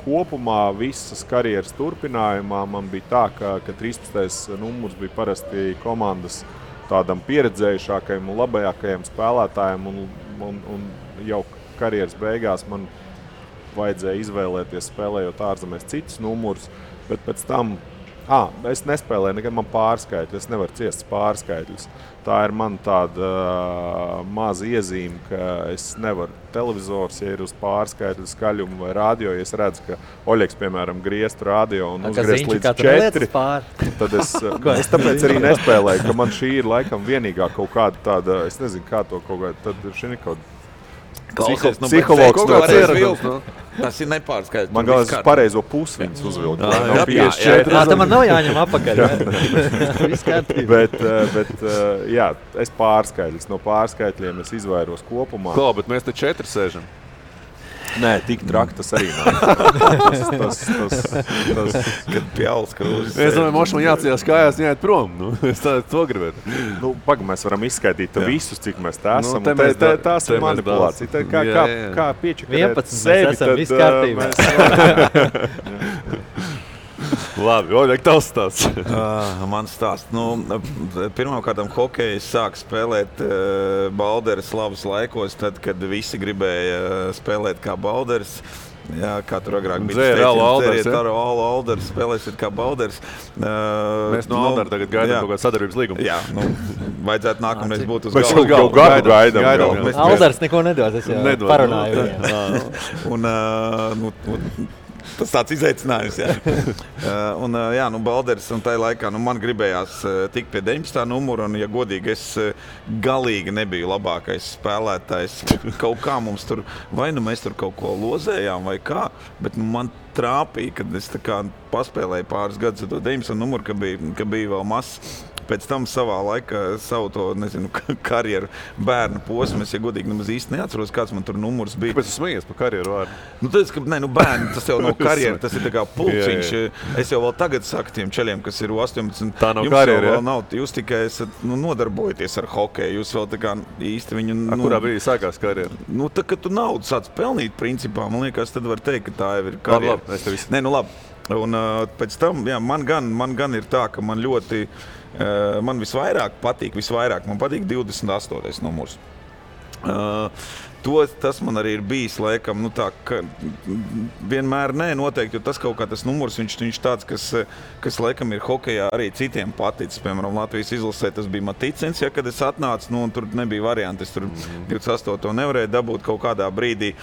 Kopumā visas karjeras turpinājumā man bija tā, ka 13. numurs bija parasti komandas tādam pieredzējušākajam un labajākajam spēlētājiem, un jau karjeras beigās man vajadzēja izvēlēties, spēlējot ārzemēs citus numurus, bet pēc tam es nespēlēju nekad, man pārskaitļi, es nevaru ciest pārskaitļus. Tā ir man tāda maza iezīme, ka es nevaru televizors, ja ir uz pārskaitļu skaļumu vai radio, ja es redzu, ka Oļeks, piemēram, grieztu radio un uzgriezt līdz 4, tad es tāpēc arī nespēlēju, ka man šī ir laikam vienīgā kaut kāda tāda, es nezinu, kā to kaut kāda, tad šī ir kaut psihologs to cieradums. Tas ir nepārskaidrs. Man galvas pareizo pusi viņas uzvilkt. Tā man nav jāņem apakaļ. Bet jā, es pārskaidrs. No pārskaidļiem es izvairos kopumā. Klā, bet mēs te 4 sēžam. Nē, tik traki tas arī nav. Tas kad pjauls krūzis. Es domāju, mošam jācījās kājās, jāiet prom. Es to gribētu. Paga, mēs varam izskaidīt visus, cik mēs te esam. Tās ir manipulācija. Kā piečakarēt sevi, tad mēs varam. Labi, Oļek, tavs stāsts. Man stāsts. Pirmkārtām hokeja sāk spēlēt Balderes labus laikos, tad, kad visi gribēja spēlēt kā Balderes. Jā, kā tur agrāk bija steķins, dzēriet Alders, spēlēsiet kā Balders. Mēs no Aldera tagad gaidām kaut kādu sadarbības līgumu. Jā, vajadzētu nākamreiz būt uz galvu. Mēs jau gadu gaidām. Alders neko nedod, es jau parunāju. Tas tāds izaicinājums, jā. Balderis un tajā laikā man gribējās tikt pie 19. numura, un, ja godīgi, es galīgi nebiju labākais spēlētājs. Kaut kā mums tur, vai nu mēs tur kaut ko lozējām, vai kā, bet man trāpīja, kad es tā kā paspēlēju pāris gadus ar to 19. numuru, ka bija vēl mazs. Pēc tam savā laikā, savu to, nezinu, karjeru bērnu posmu, es, ja godīgi, nemaz īsti neatceros, kāds man tur numurs bija. Kāpēc tu smajies par karjeru vārdu? Bērni, tas jau nav karjeru, tas ir tā kā pulciņš. Es jau vēl tagad saku tiem čeļiem, kas ir 18. Tā nav karjeru, jā? Jūs tikai esat nodarbojoties ar hokeju, jūs vēl tā kā īsti viņu... Kurā brīdī sākās karjeru? Tā, kad tu naudu sāc pelnīt, principā, man liekas, tad var teikt, ka tā jau ir karjeru. Pēc tam, jā, man gan ir tā, ka man ļoti, man visvairāk patīk 28. numurs. Tas man arī ir bijis, laikam, vienmēr noteikti, jo tas kaut kā tas numurs, viņš tāds, kas laikam ir hokejā arī citiem paticis. Piemēram, Latvijas izlasē tas bija Maticins, ja, kad es atnācu, un tur nebija varianti, es tur 28. nevarēju dabūt, kaut kādā brīdī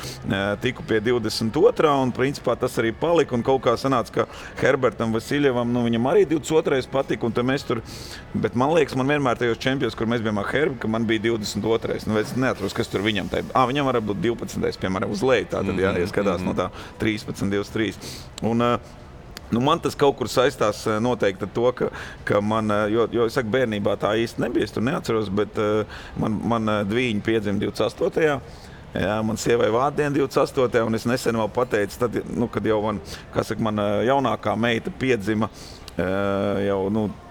tiku pie 22. un principā tas arī palika, un kaut kā sanāca, ka Herbertam Vasiljevam, viņam arī 22. patika, un te mēs tur, bet man liekas, man vienmēr tajos čempions, kur mēs bijām ar Herbi, ka man bija 22. Es neatros, kas tur viņam tajā. Viņam var būt 12, piemēram, uz leju, tātad, ja skatās no tā 13, 23. Man tas kaut kur saistās noteikti ar to, ka man, jo es saku, bērnībā tā īsti nebija, es tur neatceros, bet man dviņi piedzima 28. Jā, man sievai vārdiena 28. un es nesen vēl pateicu, tad, kad jau man jaunākā meita piedzima,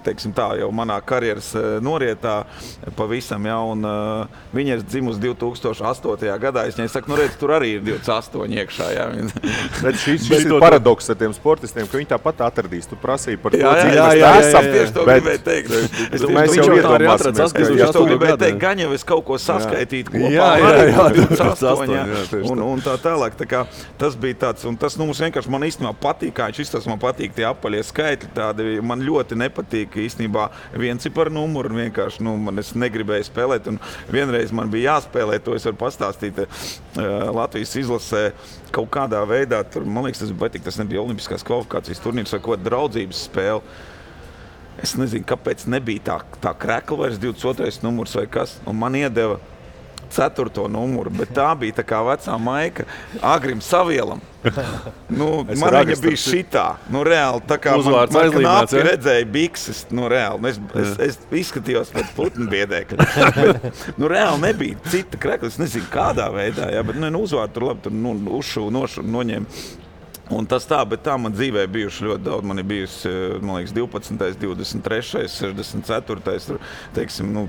jau manā karjeras norietā pavisam, ja, un viņa ir dzimusi 2008. gadā. Es viņai saku, tur arī ir 28 iekšā, ja. Bet šis ir paradoks ar tiem sportistiem, ka viņi tāpat atradīs. Tu prasīji par to, cik mēs esam. Tieši to gribēju teikt. Mēs jau iedomāsimies. Ja to gribēju teikt, gan jau es kaut ko saskaitītu kopā. Jā, 28. Un tā tālāk, tā kā tas bija tāds, un tas mums vienkārši man īstenībā patīk, kā viņš izstāsta, man patīk tie apaļie skaitļi, tādi man ļoti nepatīk. Īstenībā viens cipar numuru un vienkārši man es negribēju spēlēt, un vienreiz man bija jāspēlē, to es varu pastāstīt Latvijas izlasē kaut kādā veidā, tur, man liekas, tas nebija olimpiskās kvalifikācijas turnīrs vai kaut draudzības spēle. Es nezinu, kāpēc nebija tā krekla vairs 22. numurs vai kas, un man iedeva 4. numuru, bet tā bija tā kā vecā maika Agrim Savielam. Nu, man viņa bija šitā, nu reāli, tā kā man knāpti redzēja bikses, nu reāli, es izskatījos pēc putnu biedēkļa, bet, nu reāli nebija cita krekla, es nezinu kādā veidā, jā, bet nu uzvārdu tur labi, tur nu, uzšuvu, noņēmu. Un tas tā, bet tā man dzīvē bijuši ļoti daudz. Man ir bijusi, man liekas, 12., 23., 64., teiksim, nu,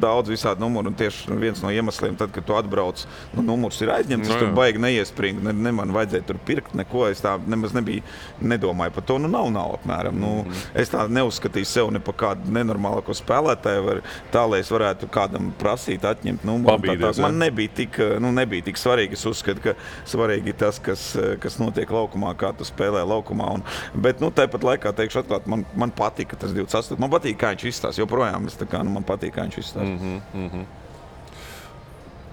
daudz visādi numuri. Un tieši viens no iemesliem, tad, kad tu atbrauc, nu, numurs ir aizņemts, es tur baigi neiespringu, ne man vajadzēja tur pirkt neko, es tā nemaz nedomāju par to, nu, nav apmēram. Nu, es tā neuzskatīju sev ne pa kādu nenormālāko spēlētāju, tā, lai es varētu kādam prasīt, atņemt numuru. Pabīdies, man nebija tik svarīgi, es uzskatu, ka svarīgi tas, kas notiek laukumā, kā tu spēlē laukumā. Un, bet, nu, tāpat laikā, teikšu atklāt, man patika tas 28. Man patīk, kā viņš izstās, joprojām es tā kā, nu, man patīk, kā viņš izstās. Mm-hmm, mm-hmm.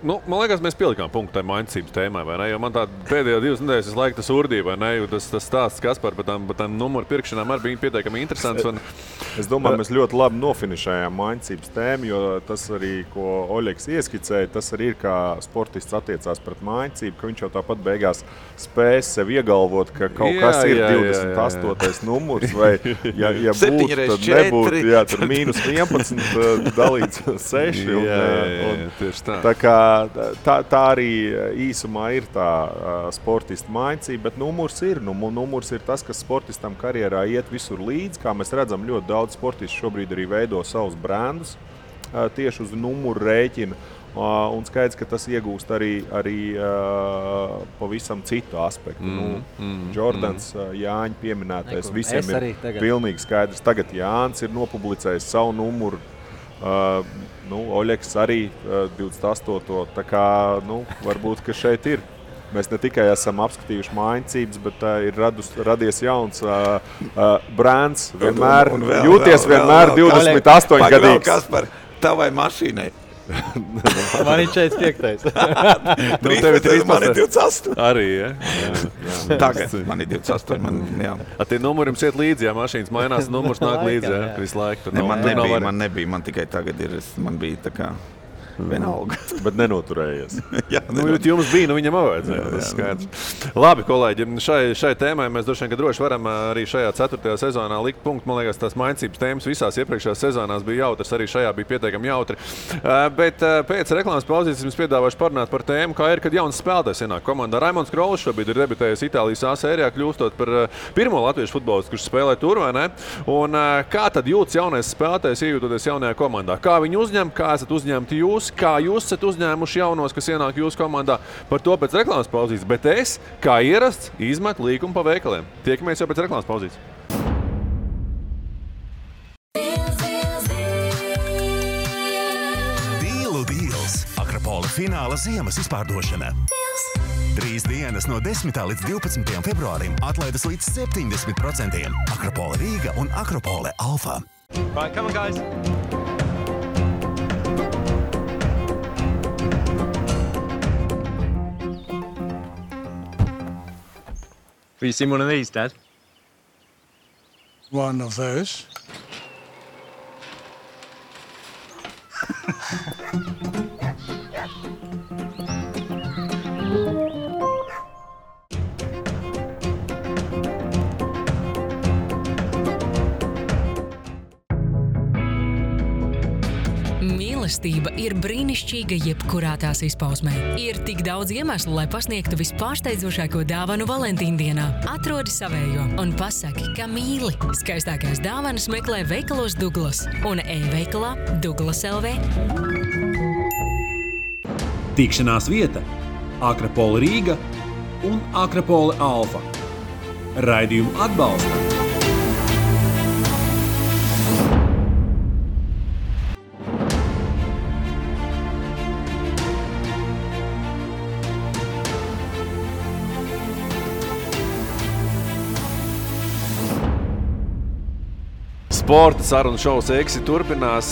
Nu, man liekas, mēs pielikām punktu tai maincības tēmai, vai ne? Jo man tā pēdējā 2 nedēļas es laiku tas urdīja, vai ne? Jo tas stāsts Kaspar par tām numuru pirkšanām arī bija pietiekami interesants. Un... Es domāju, mēs ļoti labi nofinišējām maincības tēmu, jo tas arī, ko Oļeks ieskicēja, tas arī ir, kā sportists attiecās pret maincību, ka viņš jau tāpat beigās spēs sev iegalvot, ka kaut kas ir 28. Numurs, vai ja būtu, tad nebūtu, jā, tad -11 dalīts 6. Un, tieši tā. Tā kā, tā arī īsumā ir tā sportista maincība, bet numurs ir. Numurs ir tas, kas sportistam karjerā iet visur līdz. Kā mēs redzam, ļoti daudz sportistu šobrīd arī veido savus brandus tieši uz numuru rēķina. Un skaidrs, ka tas iegūst arī pavisam citu aspektu. Jordans, Jāņa pieminētais, visiem ir pilnīgi skaidrs. Tagad Jānis ir nopublicējis savu numuru. Oļeks arī 28. Tā kā, nu, varbūt, ka šeit ir. Mēs ne tikai esam apskatījuši maincības, bet ir radies jauns brands. Vienmēr jūties vienmēr 28 gadīgs. Kaspar, tavai mašīnai. Man ir 45. Nu, tev ir 3. Man ir 28. Arī, ja? Jā. Tagad man ir 28. Tie numuri jums iet līdzi, ja mašīnas mainās, numurs nāk līdzi, ja? Visu laiku. Ne, man nebija, man tikai tagad ir, man bija tā kā vienalga. Bet nenoturējies. Jā, jums bija, viņam vajadzēja. Tas skaidrs. Labi, kolēģi, šai tēmai mēs droši varam arī šajā 4. Sezonā likt punktu. Man liekas, tās maincības tēmas visās iepriekšējās sezonās bija jautras, arī šajā bija pietiekami jautri. Bet pēc reklāmas pauzes jums piedāvāšu parunāt par tēmu, kā ir, kad jauns spēlētājs ienāk komandā. Raimonds Grošs šobrīd ir debitējis Itālijas A sērijā, kļūstot par pirmo latviešu futbolistu, kurš spēlē tur, vai ne? Un kā tad jūtas jaunais spēlētājs, iejūtoties jaunajā komandā? Kā viņu uzņem, kā esat uzņemti jūs? Kā jūs esat uzņēmuši jaunos, kas ienāk jūsu komandā, par to pēc reklāmas pauzītes, bet es, kā ierasts, izmetu līkumu pa veikaliem. Tiekamies jau pēc reklāmas pauzītes. Dīlu dīls. Akropole fināla ziemas izpārdošana. 3 dienas no 10. līdz 12. februārim atlaides līdz 70%. Akropole Rīga un Akropole Alfa. Right, come on, guys. Have you seen one of these, Dad? One of those. Mīlestība ir brīnišķīga jebkurā tās izpausmē. Ir tik daudz iemeslu, lai pasniegtu vispārsteidzošāko dāvanu Valentīna dienā. Atrodi savējo un pasaki, ka mīli. Skaistākās dāvanas meklē veikalos Douglas un e-veikalā Douglas LV. Tikšanās vieta Akropole Rīga un Akropole Alfa. Raidījumu atbalsta. Sporta sarunu šovs Eksi turpinās.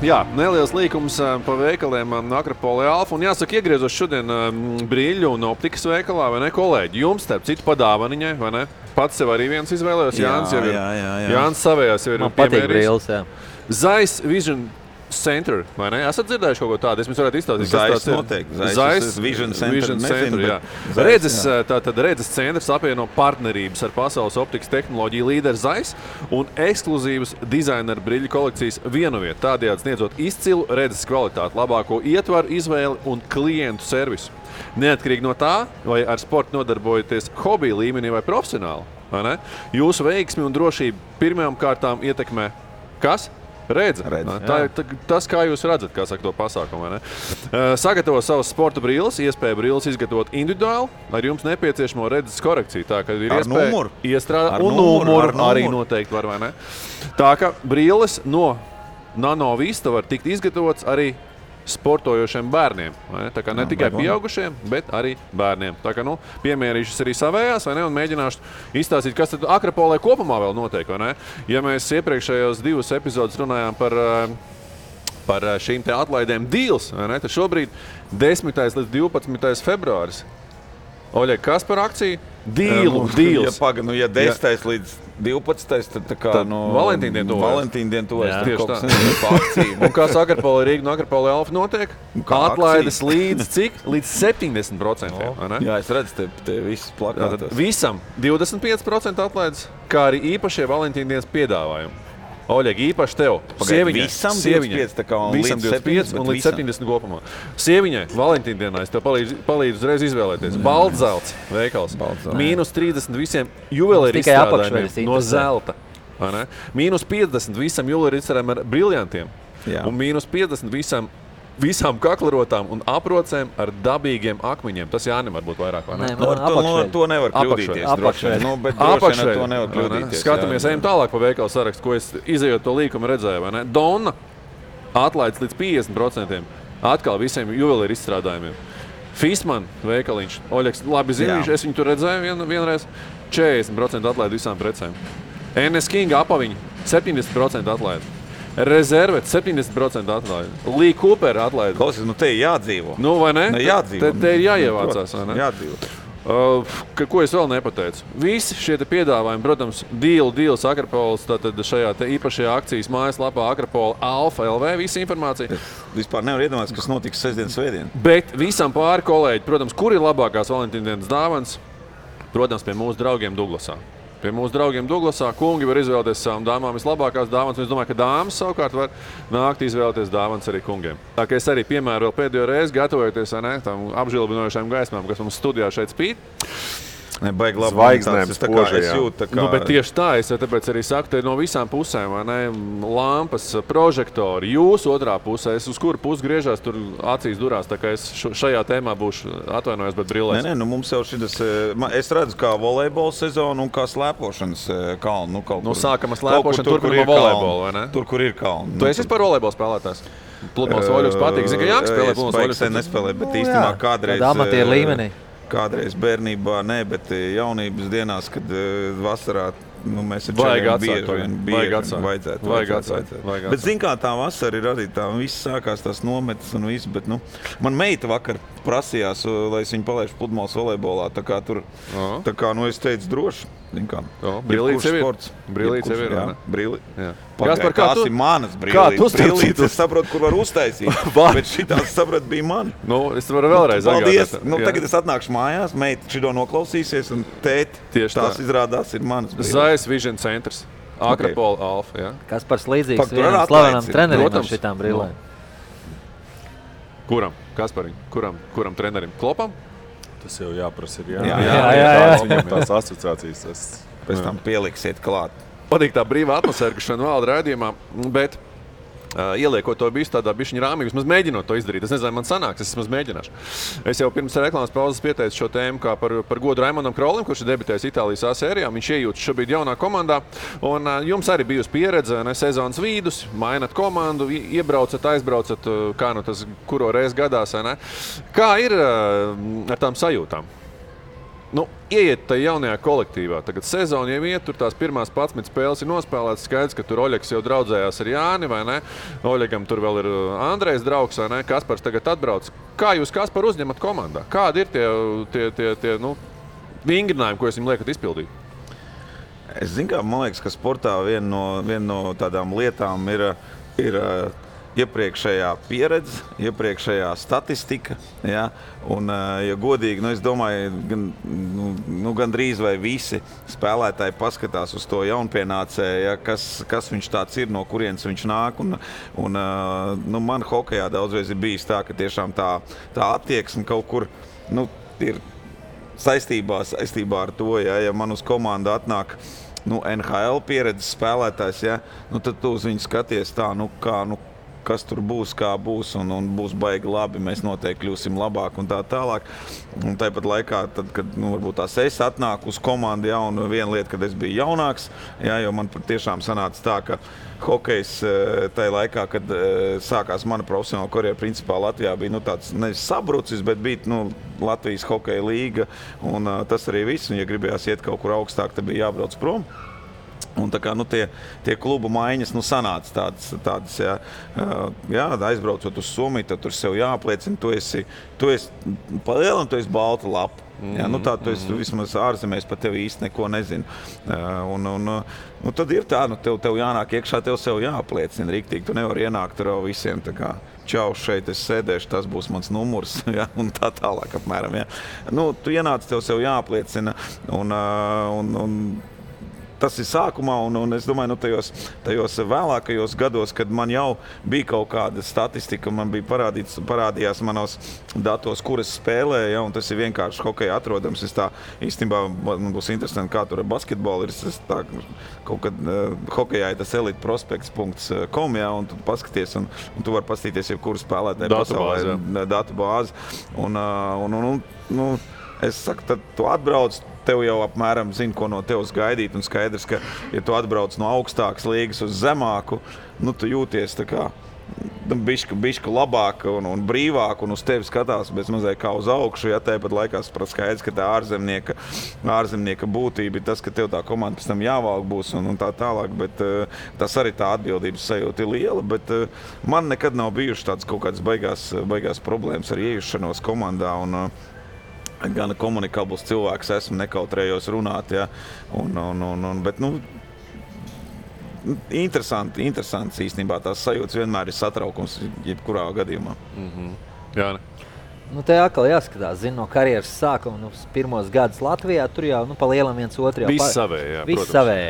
Jā, neliels līkums pa veikaliem Akropole Alfa. Un jāsaka, iegriezos šodien Brīļu un optikas veikalā, vai ne, kolēģi? Jums, starp citu, padāvaniņai, vai ne? pats sev arī viens izvēlējos. Jānis savējās jau ir piemērījis. Zeiss Vision Center, vai ne? Esat dzirdējuši kaut ko tādu? Es mēs varētu izstāstīt, kas tāds ir. Noteikti. Zeiss Vision Center, jā. Redzes centrs apvieno partnerības ar pasaules optikas tehnoloģiju līderi Zeiss un ekskluzīvas dizaineru briļu kolekcijas vienuviet, tādējādi sniedzot izcilu redzes kvalitāti, labāko ietvaru, izvēli un klientu servisu. Neatkarīgi no tā, vai ar sportu nodarbojoties hobija līmenī vai profesionāli, vai ne? Jūsu veiksmi un drošību pirmajām kārtām ietekmē kas? Redze. Tā ir tas, kā jūs redzat, kā saka to pasākumu, vai ne? Sagatavo savas sporta brīles, iespēja brīles izgatavot individuāli, ar jums nepieciešamo redzes korekciju. Tā, ka ir iespēja iestrādāt un numuru arī noteikti var, vai ne? Tā, ka brīles no Nano Vista var tikt izgatavots arī sportojošiem bērniem, vai ne? Tā kā ne tikai pieaugušiem, bet arī bērniem. Tā kā, piemērīšas arī savējās, vai ne? Un mēģināšu izstāstīt, kas tad Akropolē kopumā vēl notiek, vai ne? Ja mēs iepriekšējos divus epizodus runājām par šīm te atlaidēm deals, vai ne? Tad šobrīd 10. līdz 12. februāris. Oļek, kas par akciju? Deals. Ja 10. līdz 12. tad tā kā Valentīndien tovēs. Tieši tā. Un kā Akropole Rīga un Akropole Alfa notiek? Atlaides līdz cik? Līdz 70%. Jā, es redzu te visas plakātas. Visam 25% atlaides, kā arī īpašie Valentīndienas piedāvājumi. Oļeg, īpaši tev. Visam 25 un līdz 70 kopumā. Sieviņai, Valentīndienā, es tev palīdzu uzreiz izvēlēties. Baltzelts veikals. Mīnus 30 visiem juvelieru izstrādājumiem no zelta. Mīnus 50 visam juvelieru izstrādājumiem ar briljantiem. Un mīnus 50 visām kaklarotām un aprocēm ar dabīgiem akmeņiem. Tas Jānim var būt vairāk, vai ne? To nevar kļūdīties. Apakšveida. To nevar kļūdīties. Skatāmies, ejam tālāk pa veikalu sarakstu, ko es izejot to līkumu redzēju, vai ne? Donna atlaides līdz 50%. Atkal visiem juvelieru izstrādājumiem. Fisman veikaliņš. Oļeks, labi ziniņš, es viņu tur redzēju vienreiz. 40% atlaidu visām precēm. NS Kinga apaviņa 70% atlaidu. Rezerve 70% atlaida. Lee Cooper atlaida. Klausies, te ir jādzīvo. Nu, vai ne? Jādzīvo. Te ir jāievācās, vai ne? Jādzīvo. Ko es vēl nepateicu? Visi šie te piedāvājumi, protams, deals Akropoles, tātad šajā te īpašajā akcijas mājaslapā Akropole Alfa LV, visa informācija. Vispār nevar iedomāties, kas notiks sestdien, svētdien. Bet visam pāri kolēģi, protams, kur ir labākās Valentīndienas dāvanas? Protams, pie mūsu draugiem Douglasā. Pie mūsu draugiem Douglasā kungi var izvēlēties savām dāmām vislabākās dāvanas. Es domāju, ka dāmas savukārt var nākt izvēlēties dāvanas arī kungiem. Tā kā es arī piemēru vēl pēdējo reizi gatavojoties tam apžilbinojušajām gaismām, kas mums studijā šeit spīd. Baigi labi zvaigznēm spoži, jā. Nu, bet tieši tā, es tāpēc arī saku, te no visām pusēm, vai ne? Lampas, prožektori, jūs otrā pusē, es uz kuru pusi griežās, tur acīs durās, tā kā es šajā tēmā būšu atvainojos, bet brillēs. Nē, mums jau šitas, es redzu kā volejbola sezonu un kā slēpošanas kalnu. Nu, sākama slēpošana turpin pa volejbolu, vai ne? Tur, kur ir kalnu. Tu esi par volejbola spēlētājs? Pludmales voļus patīk, zini, ka Jānis spēlē pludmales voļus. Kādreiz bērnībā, ne, bet jaunības dienās, kad vasarā mēs ar čaļiem bieži vajadzētu. Bet zin kā tā vasara ir arī tā, viss sākās tās nometas un viss, bet man meita vakar prasījās, lai es viņu palaišu pludmales volejbolā, tā kā tur, tā kā, es teicu droši, zin kā. Brīlīts jau ir. Brīlīts jau ir, brīlī. Kaspar, kā tu? Manas brīlītes. Brīlītes, es saprotu, kur var uztaisīt, bet šitās, saprotu, bija mani. Nu, es varu vēlreiz atgādāt. Paldies, tagad es atnākšu mājās, meita šito noklausīsies un tēti, tās izrādās ir manas brīlītes. Vision centrs, Akropole Alfa. Kaspars līdzīgs vienam slavenam trenerim ar šitām brillēm. Kuram? Kaspariņ, kuram trenerim? Klopam? Tas jau jāprasa ir, jā. Jā. Viņam tās asociācijas. Pēc tam pieliksiet klāt. Patīk tā brīvā atmosfēra, kas šeit vēl raidījumā, bet ieliekot to bišķi tādā bišķiņa rāmī, vismaz mēģinot to izdarīt. Es nezinu, man sanāks, es vismaz mēģināšu. Es jau pirms reklāmas pauzes pieteicu šo tēmu kā par godu Raimondam Krolim, kurš ir debitējis Itālijas A sērijā. Viņš iejūtas šobrīd jaunā komandā. Un jums arī bijusi pieredze, ne, sezonas vidus, mainat komandu, iebraucat, aizbraucat, kā nu tas kuro reiz gadās, ne? Kā ir ar tām sajūtām? Nu, ieiet tajā jaunajā kolektīvā. Tagad sezoniem iet, tur tās pirmās 11 spēles ir nospēlētas. Skaidrs, ka tur Oļeks jau draudzējās ar Jāni, vai ne? Oļegam tur vēl ir Andrejs draugs, vai ne? Kaspars tagad atbrauc. Kā jūs, Kaspar, uzņemat komandā? Kādi ir tie vingrinājumi, ko es viņam liekat izpildīt? Es zinu, kā, man liekas, ka sportā viena no tādām lietām ir iepriekšējā pieredze, iepriekšējā statistika, ja? Un, ja godīgi, es domāju, gandrīz vai visi spēlētāji paskatās uz to jaunpienācēju, ja? Kas viņš tāds ir, no kurienes viņš nāk. Man hokejā daudzreiz ir bijis tā, ka tiešām tā attieksme kaut kur ir saistībā ar to, ja man uz komandu atnāk NHL pieredzes spēlētājs, ja? Tad tu uz viņu skaties tā, kas tur būs, kā būs, un būs baigi labi, mēs noteikti kļūsim labāk un tā tālāk. Un tāpat laikā, tad, kad varbūt tās es atnāku uz komandu, ja, un viena lieta, kad es biju jaunāks, ja, jo man tiešām sanāca tā, ka hokejs tajā laikā, kad sākās mana profesionāla karjera, principā Latvijā bija tāds nevis sabrucis, bet bija Latvijas hokeja līga, un tas arī viss, un ja gribējās iet kaut kur augstāk, tad bija jābrauc prom. Un tā kā tie klubu maiņas sanāca tādas, jā, aizbraucot uz Somiju, tad tur sev jāapliecina, tu esi pa lielam, tu esi balta lapa. Ja, tu esi vismaz ārzemēs, par tevi īsti neko nezinu. Tad ir tā, tev jānāk iekšā, tev sev jāapliecina riktīgi. Tu nevar ienākt ar visiem tā kā čau, šeit es sēdēšu, tas būs mans numurs, ja, un tā tālāk apmēram, ja. Tu ienāc, tev sev jāapliecina, un tas ir sākumā, un es domāju, tajos vēlākajos gados, kad man jau bija kaut kāda statistika, man bija parādījās manos datos, kuras spēlēja, ja, un tas ir vienkārši hokeja atrodams. Es tā īstenībā, man būs interesanti, kā tur ar basketbolu ir, hokejā ir tas eliteprospekts.com, ja, un tu paskaties, un tu vari paskatīties jebkuru spēlētāju pasaulē, datubāzi. Es saku, tad tu atbrauc, tev jau apmēram zini, ko no tevis gaidīt, un skaidrs, ka, ja tu atbrauc no augstākas līgas uz zemāku, tu jūties tā kā bišku labāk un brīvāk, un uz tevi skatās bezmazai kā uz augšu, ja tāpat laikā saprat skaidrs, ka tā ārzemnieka būtība ir tas, ka tev tā komanda pēc tam jāvalk būs un tā tālāk, bet tas arī tā atbildības sajūta ir liela, bet man nekad nav bijušas tādas kaut kādas baigās problēmas ar iejušanos komandā, un gan komunikabls cilvēks esmu, nekautrējos runāt, ja, bet, interesants īstenībā, tās sajūtas vienmēr ir satraukums jebkurā gadījumā. Jāni? Te atkal jāskatās, no karjeras sākuma, pirmos gadus Latvijā, tur jau, pa lielam viens otru jau... Viss savēja,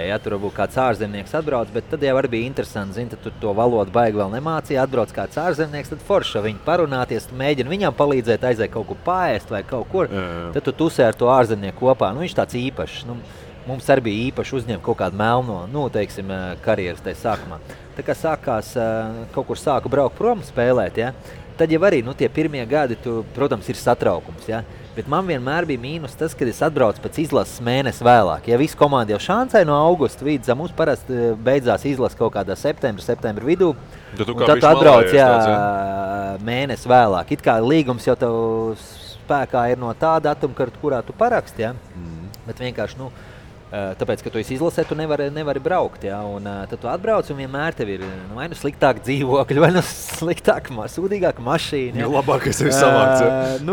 jā, tur varbūt kāds ārzemnieks atbrauc, bet tad jau arī bija interesanti, tad tur to valodu baigi vēl nemācīja, atbrauc kāds ārzemnieks, tad forši viņu parunāties, mēģina viņam palīdzēt, aizēja kaut kur paēst vai kaut kur, tad tu tusē ar to ārzemnieku kopā, viņš tāds īpašs, mums arī bija īpaši uzņemt kaut kādu melno, teiksim, karjeras tajā sākumā. Tā kā sākās, kaut kur sāku braukt prom spēlēt, ja? Tad jau arī, tie pirmie gadi, protams, ir satraukums, ja? Bet man vienmēr bija mīnus tas, kad es atbraucu pēc izlases mēnesi vēlāk. Ja visu komandu jau šancai no augusta līdz, mums parasti beidzās izlase kaut kādā septembra vidū. Tad tu atbrauc, jā, mēnesi vēlāk. It kā līgums jau tev spēkā ir no tā datuma, kurā tu paraksti, ja? Bet vienkārši, tāpēc, ka tu esi izlasē, tu nevari braukt, ja, un tad tu atbrauc, un vienmēr tev ir vai sliktāk dzīvokļi, vai sliktāk, sūdīgāk mašīna. Ja. Labākais jau savāks.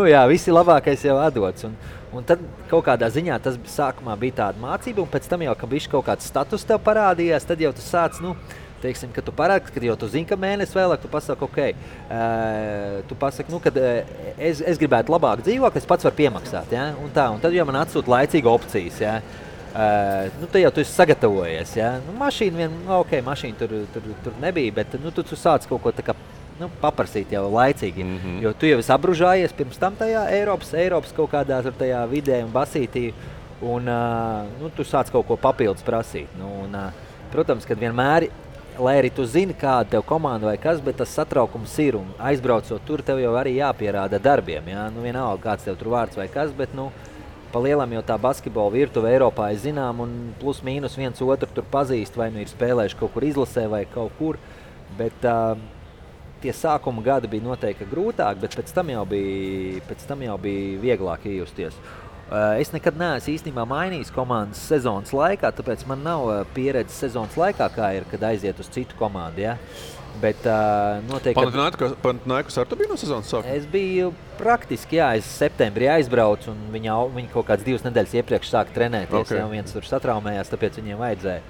Jā, visi labākais jau atdots, un tad kaut kādā ziņā tas sākumā bija tāda mācība, un pēc tam jau, ka bišķi kaut kāds status tev parādījās, tad jau tu sāc, teiksim, ka tu parādi, kad jau tu zini, ka mēnesi vēlāk, tu pasaki, tu pasaki, kad es gribētu labāk dzīvokli, es pats varu piemaksāt, ja, un tad jau man atsūta laicīga opcijas, ja. Tad jau tu esi sagatavojies, ja? Mašīna tur nebija, bet tu sāc kaut ko tā kā paprasīt jau laicīgi, jo tu jau esi apbružājies pirms tam tajā Eiropas kaut kādā tajā vidē un basītī, un tu sāc kaut ko papildus prasīt. Protams, kad vienmēr, lai arī tu zini, kāda tev komanda vai kas, bet tas satraukums ir, un aizbraucot tur, tev jau arī jāpierāda darbiem, ja? Vienalga, kāds tev tur vārds vai kas, bet, pa lielam jau tā basketbola virtuve Eiropā ir zinām, un plus mīnus viens otru tur pazīst, vai ir spēlējuši kaut kur izlasē vai kaut kur, bet tie sākuma gadi bija noteikti grūtāk, bet pēc tam jau bija vieglāk iejusties. Es nekad neesmu īstenībā mainījis komandas sezonas laikā, tāpēc man nav pieredzes sezonas laikā, kā ir, kad aiziet uz citu komandu. Ja? Bet noteikti... Panathinaikos ar tu biji no sezonas sākuma? Es biju praktiski, jā. Es septembrī aizbraucu un viņi kaut kāds 2 nedēļas iepriekš sāka trenēties. Okay. Ja, viens tur satraumējās, tāpēc viņiem vajadzēja.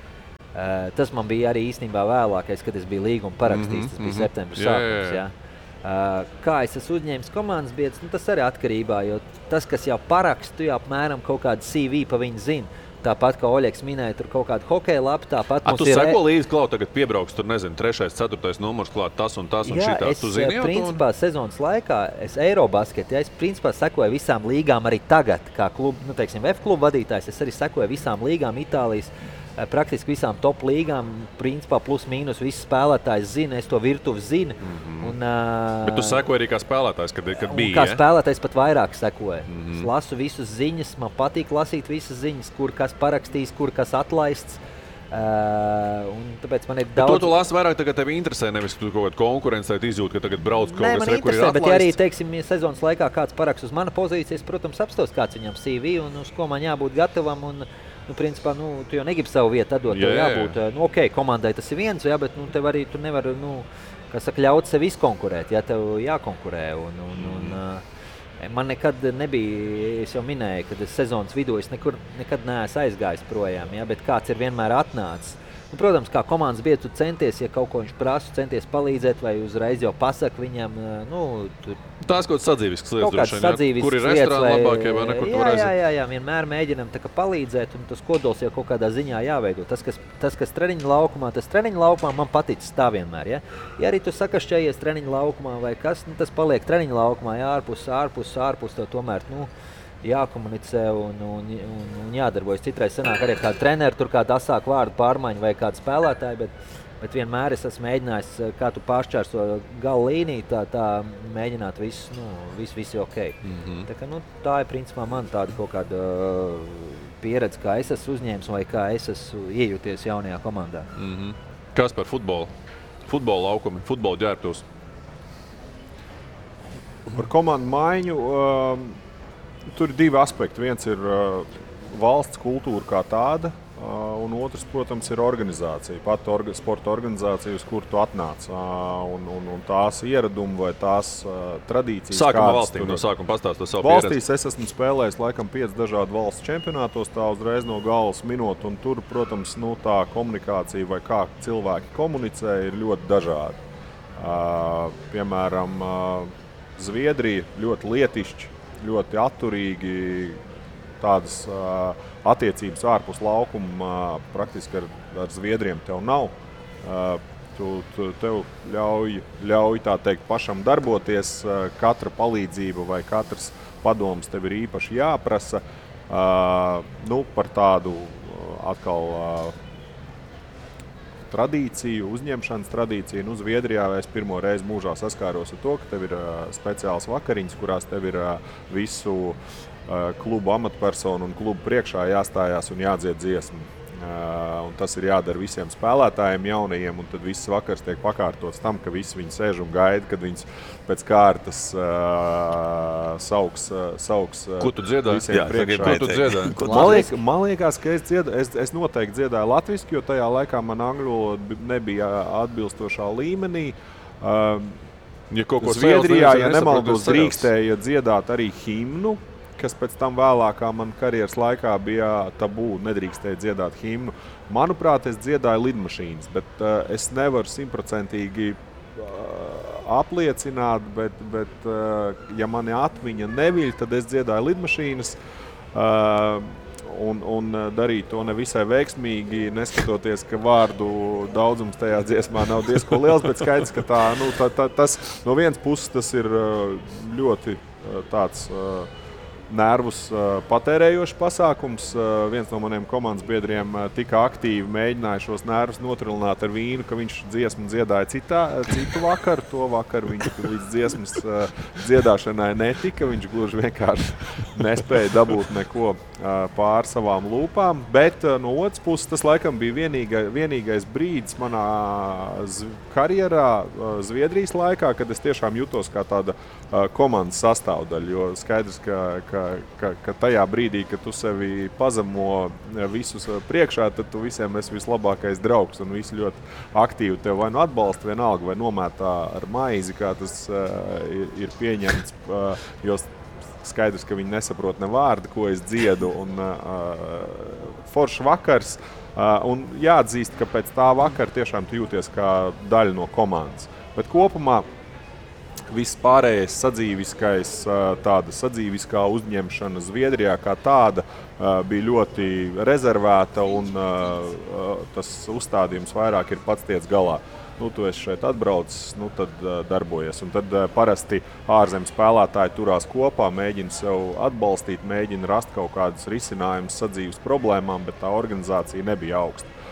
Tas man bija arī īstenībā vēlākais, kad es biju līgumu parakstījis. Tas bija septembra sākums. Jā. Kā es esmu uzņēmis komandas biedrs, tas arī atkarībā, jo tas, kas jau parakstu, jau apmēram kaut kādu CV pa viņu zina. Tāpat, kā Oļeks minēja, tur kaut kāda hokeja lapa, tāpat mums ir... Tu seko līdzi, Klau, tagad piebrauks, tur nezinu, 3., 4. numurs klāt, tas un šitās, tu zini jau? Jā, es principā sezonas laikā, es Eirobasketu, es principā sekoju visām līgām arī tagad, kā klubu, teiksim, F klubu vadītājs, es arī sekoju visām līgām Itālijas. Praktiski visām top līgām, principā plus mīnus visi spēlētājs zina, es to virtuvi zinu. Mm-hmm. Un, bet tu sekoji arī kā spēlētājs, kad bija, kā spēlētājs pat vairāk sekoja. Mm-hmm. Es lasu visas ziņas, man patīk lasīt visas ziņas, kur kas parakstīs, kur kas atlaists. Un tāpēc man ir daudz... Bet to tu lasi vairāk, tagad tevi interesē, nevis tu kaut kādu konkurencē izjūti, ka tagad brauc kaut kas, kur ir atlaists. Bet ja arī, teiksim, sezonas laikā kāds paraksts uz mana pozīcijas, protams, apstos kāds viņam CV un uz ko man jābūt gatavam un... principā, tu jau negribi savu vietu atdot, tev jābūt, okei, komandai tas ir viens, jā, bet tev arī tu nevar, kā saka, ļaut sev izkonkurēt, ja tev jākonkurē un man nekad nebija, es jau minēju, kad es sezonas vidū es nekad neesmu aizgājis projām, jā, bet kāds ir vienmēr atnācis. Un, protams, kā komandas biedrs, tu centies, ja kaut ko viņš prasa, centies palīdzēt vai uzreiz jau pasaka viņam, Tās kaut kāds sadzīvisks lietas droši vien, kur ir restorāni labākie vai nekur tu var aiziet. Jā, vienmēr mēģinam palīdzēt un tas kodols jau kaut kādā ziņā jāveido. Tas, kas treniņa laukumā man paticis tā vienmēr, ja. Ja arī tu sakašķējies treniņa laukumā vai kas, tas paliek treniņa laukumā, ja ārpus tev tomēr, jākomunicē un jādarbojas. Citreiz sanāk arī kādu treneru, tur kādu asāku vārdu pārmaiņu vai kādu spēlētāju, bet vienmēr es esmu mēģinājis, kā tu pāršķērso galu līniju, tā mēģināt viss, viss ir okei. Mm-hmm. Tā, tā ir principā man tāda kaut kāda pieredze, kā es esmu uzņēmis vai kā es esmu iejūties jaunajā komandā. Mm-hmm. Kas par futbolu? Futbola laukumi, futbola ģērbtuvs? Par komandu maiņu... Tur ir 2 aspekti. Viens ir valsts kultūra kā tāda, un otrs, protams, ir organizācija. Pat sporta organizācija, uz kur tu atnāc. Un tās ieradumi vai tās tradīcijas. Sākuma valstī, no sākuma pastāstu savu pieredzi. Valstīs es esmu spēlējis laikam 5 dažādu valsts čempionātos, tā uzreiz no galvas minot. Un tur, protams, tā komunikācija vai kā cilvēki komunicē ir ļoti dažādi. Piemēram, Zviedrija ļoti lietišķi. Ļoti atturīgi tādas attiecības ārpus laukuma praktiski ar Zviedriem tev nav. Tev ļauj tā teikt pašam darboties, katra palīdzība vai katrs padoms tev ir īpaši jāprasa. Par tādu atkal tradīciju, uzņemšanas tradīciju. Zviedrijā es pirmo reizi mūžā saskāros ar to, ka tev ir speciāls vakariņas, kurās tev ir visu klubu amatpersonu un klubu priekšā jāstājās un jādzied dziesmu. Un tas ir jādara visiem spēlētājiem jaunajiem, un tad viss vakars tiek pakārtots tam, ka visi viņi sēž un gaida, kad viņus pēc kārtas sauks Ko tu dziedāji? Visiem priekšā. Man liekas, ka es dziedāju. Es noteikti dziedāju latviski, jo tajā laikā man angļu valoda nebija atbilstošā līmenī. Zviedrijā, ja nemaldos, drīkstēja dziedāt arī himnu, kas pēc tam vēlākā man karjeras laikā bija tabū, nedrīkstēja dziedāt himnu. Manuprāt, es dziedāju lidmašīnas, bet es nevaru 100% apliecināt, bet ja mani atmiņa neviļ, tad es dziedāju lidmašīnas un darīju to nevisai veiksmīgi, neskatoties, ka vārdu daudzums tajā dziesmā nav diezko liels, bet skaidrs, ka tas no vienas puses tas ir ļoti tāds... nervus patērējošs pasākums. Viens no maniem komandas biedriem tika aktīvi mēģināja šos nervus notrilināt ar vīnu, ka viņš dziesmu dziedāja citu vakaru. To vakaru viņš līdz dziesmas dziedāšanai netika. Viņš gluži vienkārši nespēja dabūt neko pār savām lūpām. Bet no otras puses tas laikam bija vienīgais brīdis manā karjerā Zviedrijas laikā, kad es tiešām jutos kā tāda komandas sastāvdaļa, jo skaidrs, ka ka tajā brīdī, kad tu sevi pazemo visus priekšā, tad tu visiem esi vislabākais draugs un visi ļoti aktīvi tev vai nu atbalsta vienalga, vai nomētā ar maizi, kā tas ir pieņemts, jo skaidrs, ka viņi nesaprot ne vārdu, ko es dziedu, un foršs vakars. Un jāatzīst, ka pēc tā vakara tiešām tu jūties kā daļa no komandas. Bet kopumā viss pārējais sadzīviskais, tāda sadzīviskā uzņemšana Zviedrijā kā tāda bija ļoti rezervēta un tas uzstādījums vairāk ir pats tiec galā. Nu, tu esi šeit atbraucis, nu tad darbojies. Un tad parasti ārzem spēlētāji turās kopā, mēģina sev atbalstīt, mēģina rast kaut kādus risinājumus sadzīves problēmām, bet tā organizācija nebija augsta.